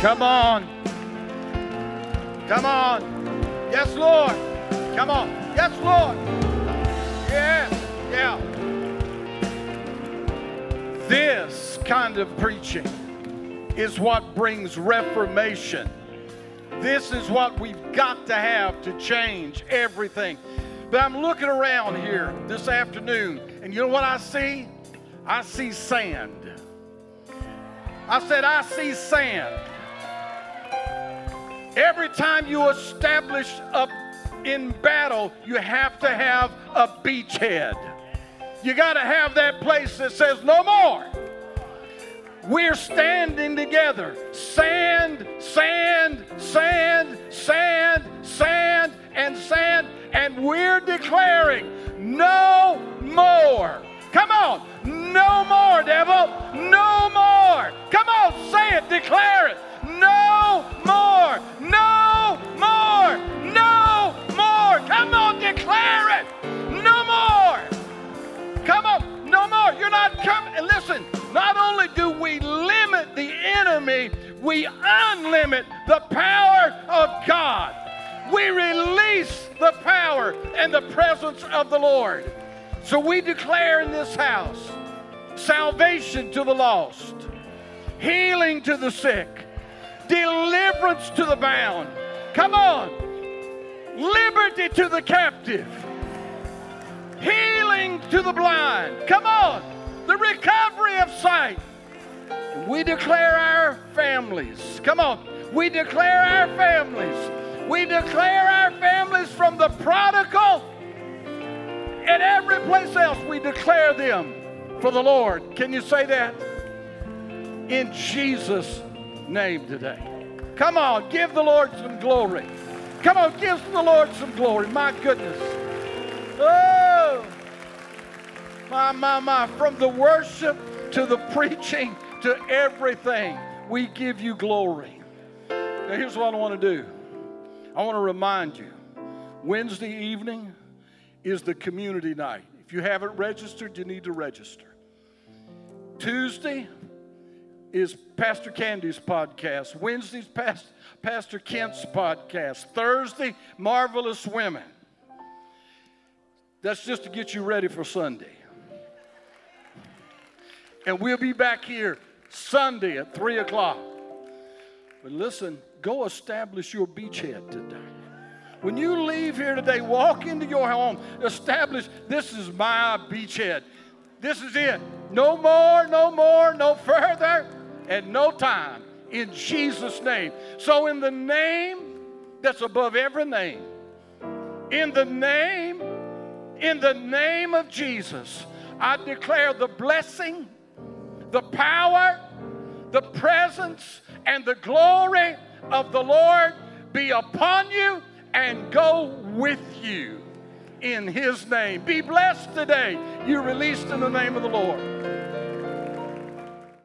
Come on. Come on. Yes, Lord. Come on. Yes, Lord. Yes. Yeah. This kind of preaching is what brings reformation. This is what we've got to have to change everything. But I'm looking around here this afternoon, and you know what I see? I see sand. I said, I see sand. Every time you establish up in battle, you have to have a beachhead. You got to have that place that says, no more. We're standing together. Sand, sand, sand, sand, sand, and sand. And we're declaring, no more. Come on. No more, devil. No more. Come on, say it. Declare it. No more. No more. No more. Come on, declare it. No more. Come on. No more. You're not coming. And listen, not only do we limit the enemy, we unlimit the power of God. We release the power and the presence of the Lord. So we declare in this house salvation to the lost, healing to the sick, deliverance to the bound. Come on. Liberty to the captive, healing to the blind. Come on. The recovery of sight. We declare our families. Come on. We declare our families. We declare our families from the prodigal. And every place else, we declare them for the Lord. Can you say that? In Jesus' name today. Come on, give the Lord some glory. Come on, give the Lord some glory. My goodness. Oh, my. From the worship to the preaching to everything, we give you glory. Now, here's what I want to do. I want to remind you, Wednesday evening is the community night. If you haven't registered, you need to register. Tuesday is Pastor Candy's podcast. Wednesday's Pastor Kent's podcast. Thursday, Marvelous Women. That's just to get you ready for Sunday. And we'll be back here Sunday at 3 o'clock. But listen, go establish your beachhead today. When you leave here today, walk into your home, establish, this is my beachhead. This is it. No more, no more, no further, and no time. In Jesus' name. So in the name that's above every name, in the name of Jesus, I declare the blessing, the power, the presence, and the glory of the Lord be upon you. And go with you in his name. Be blessed today. You're released in the name of the Lord.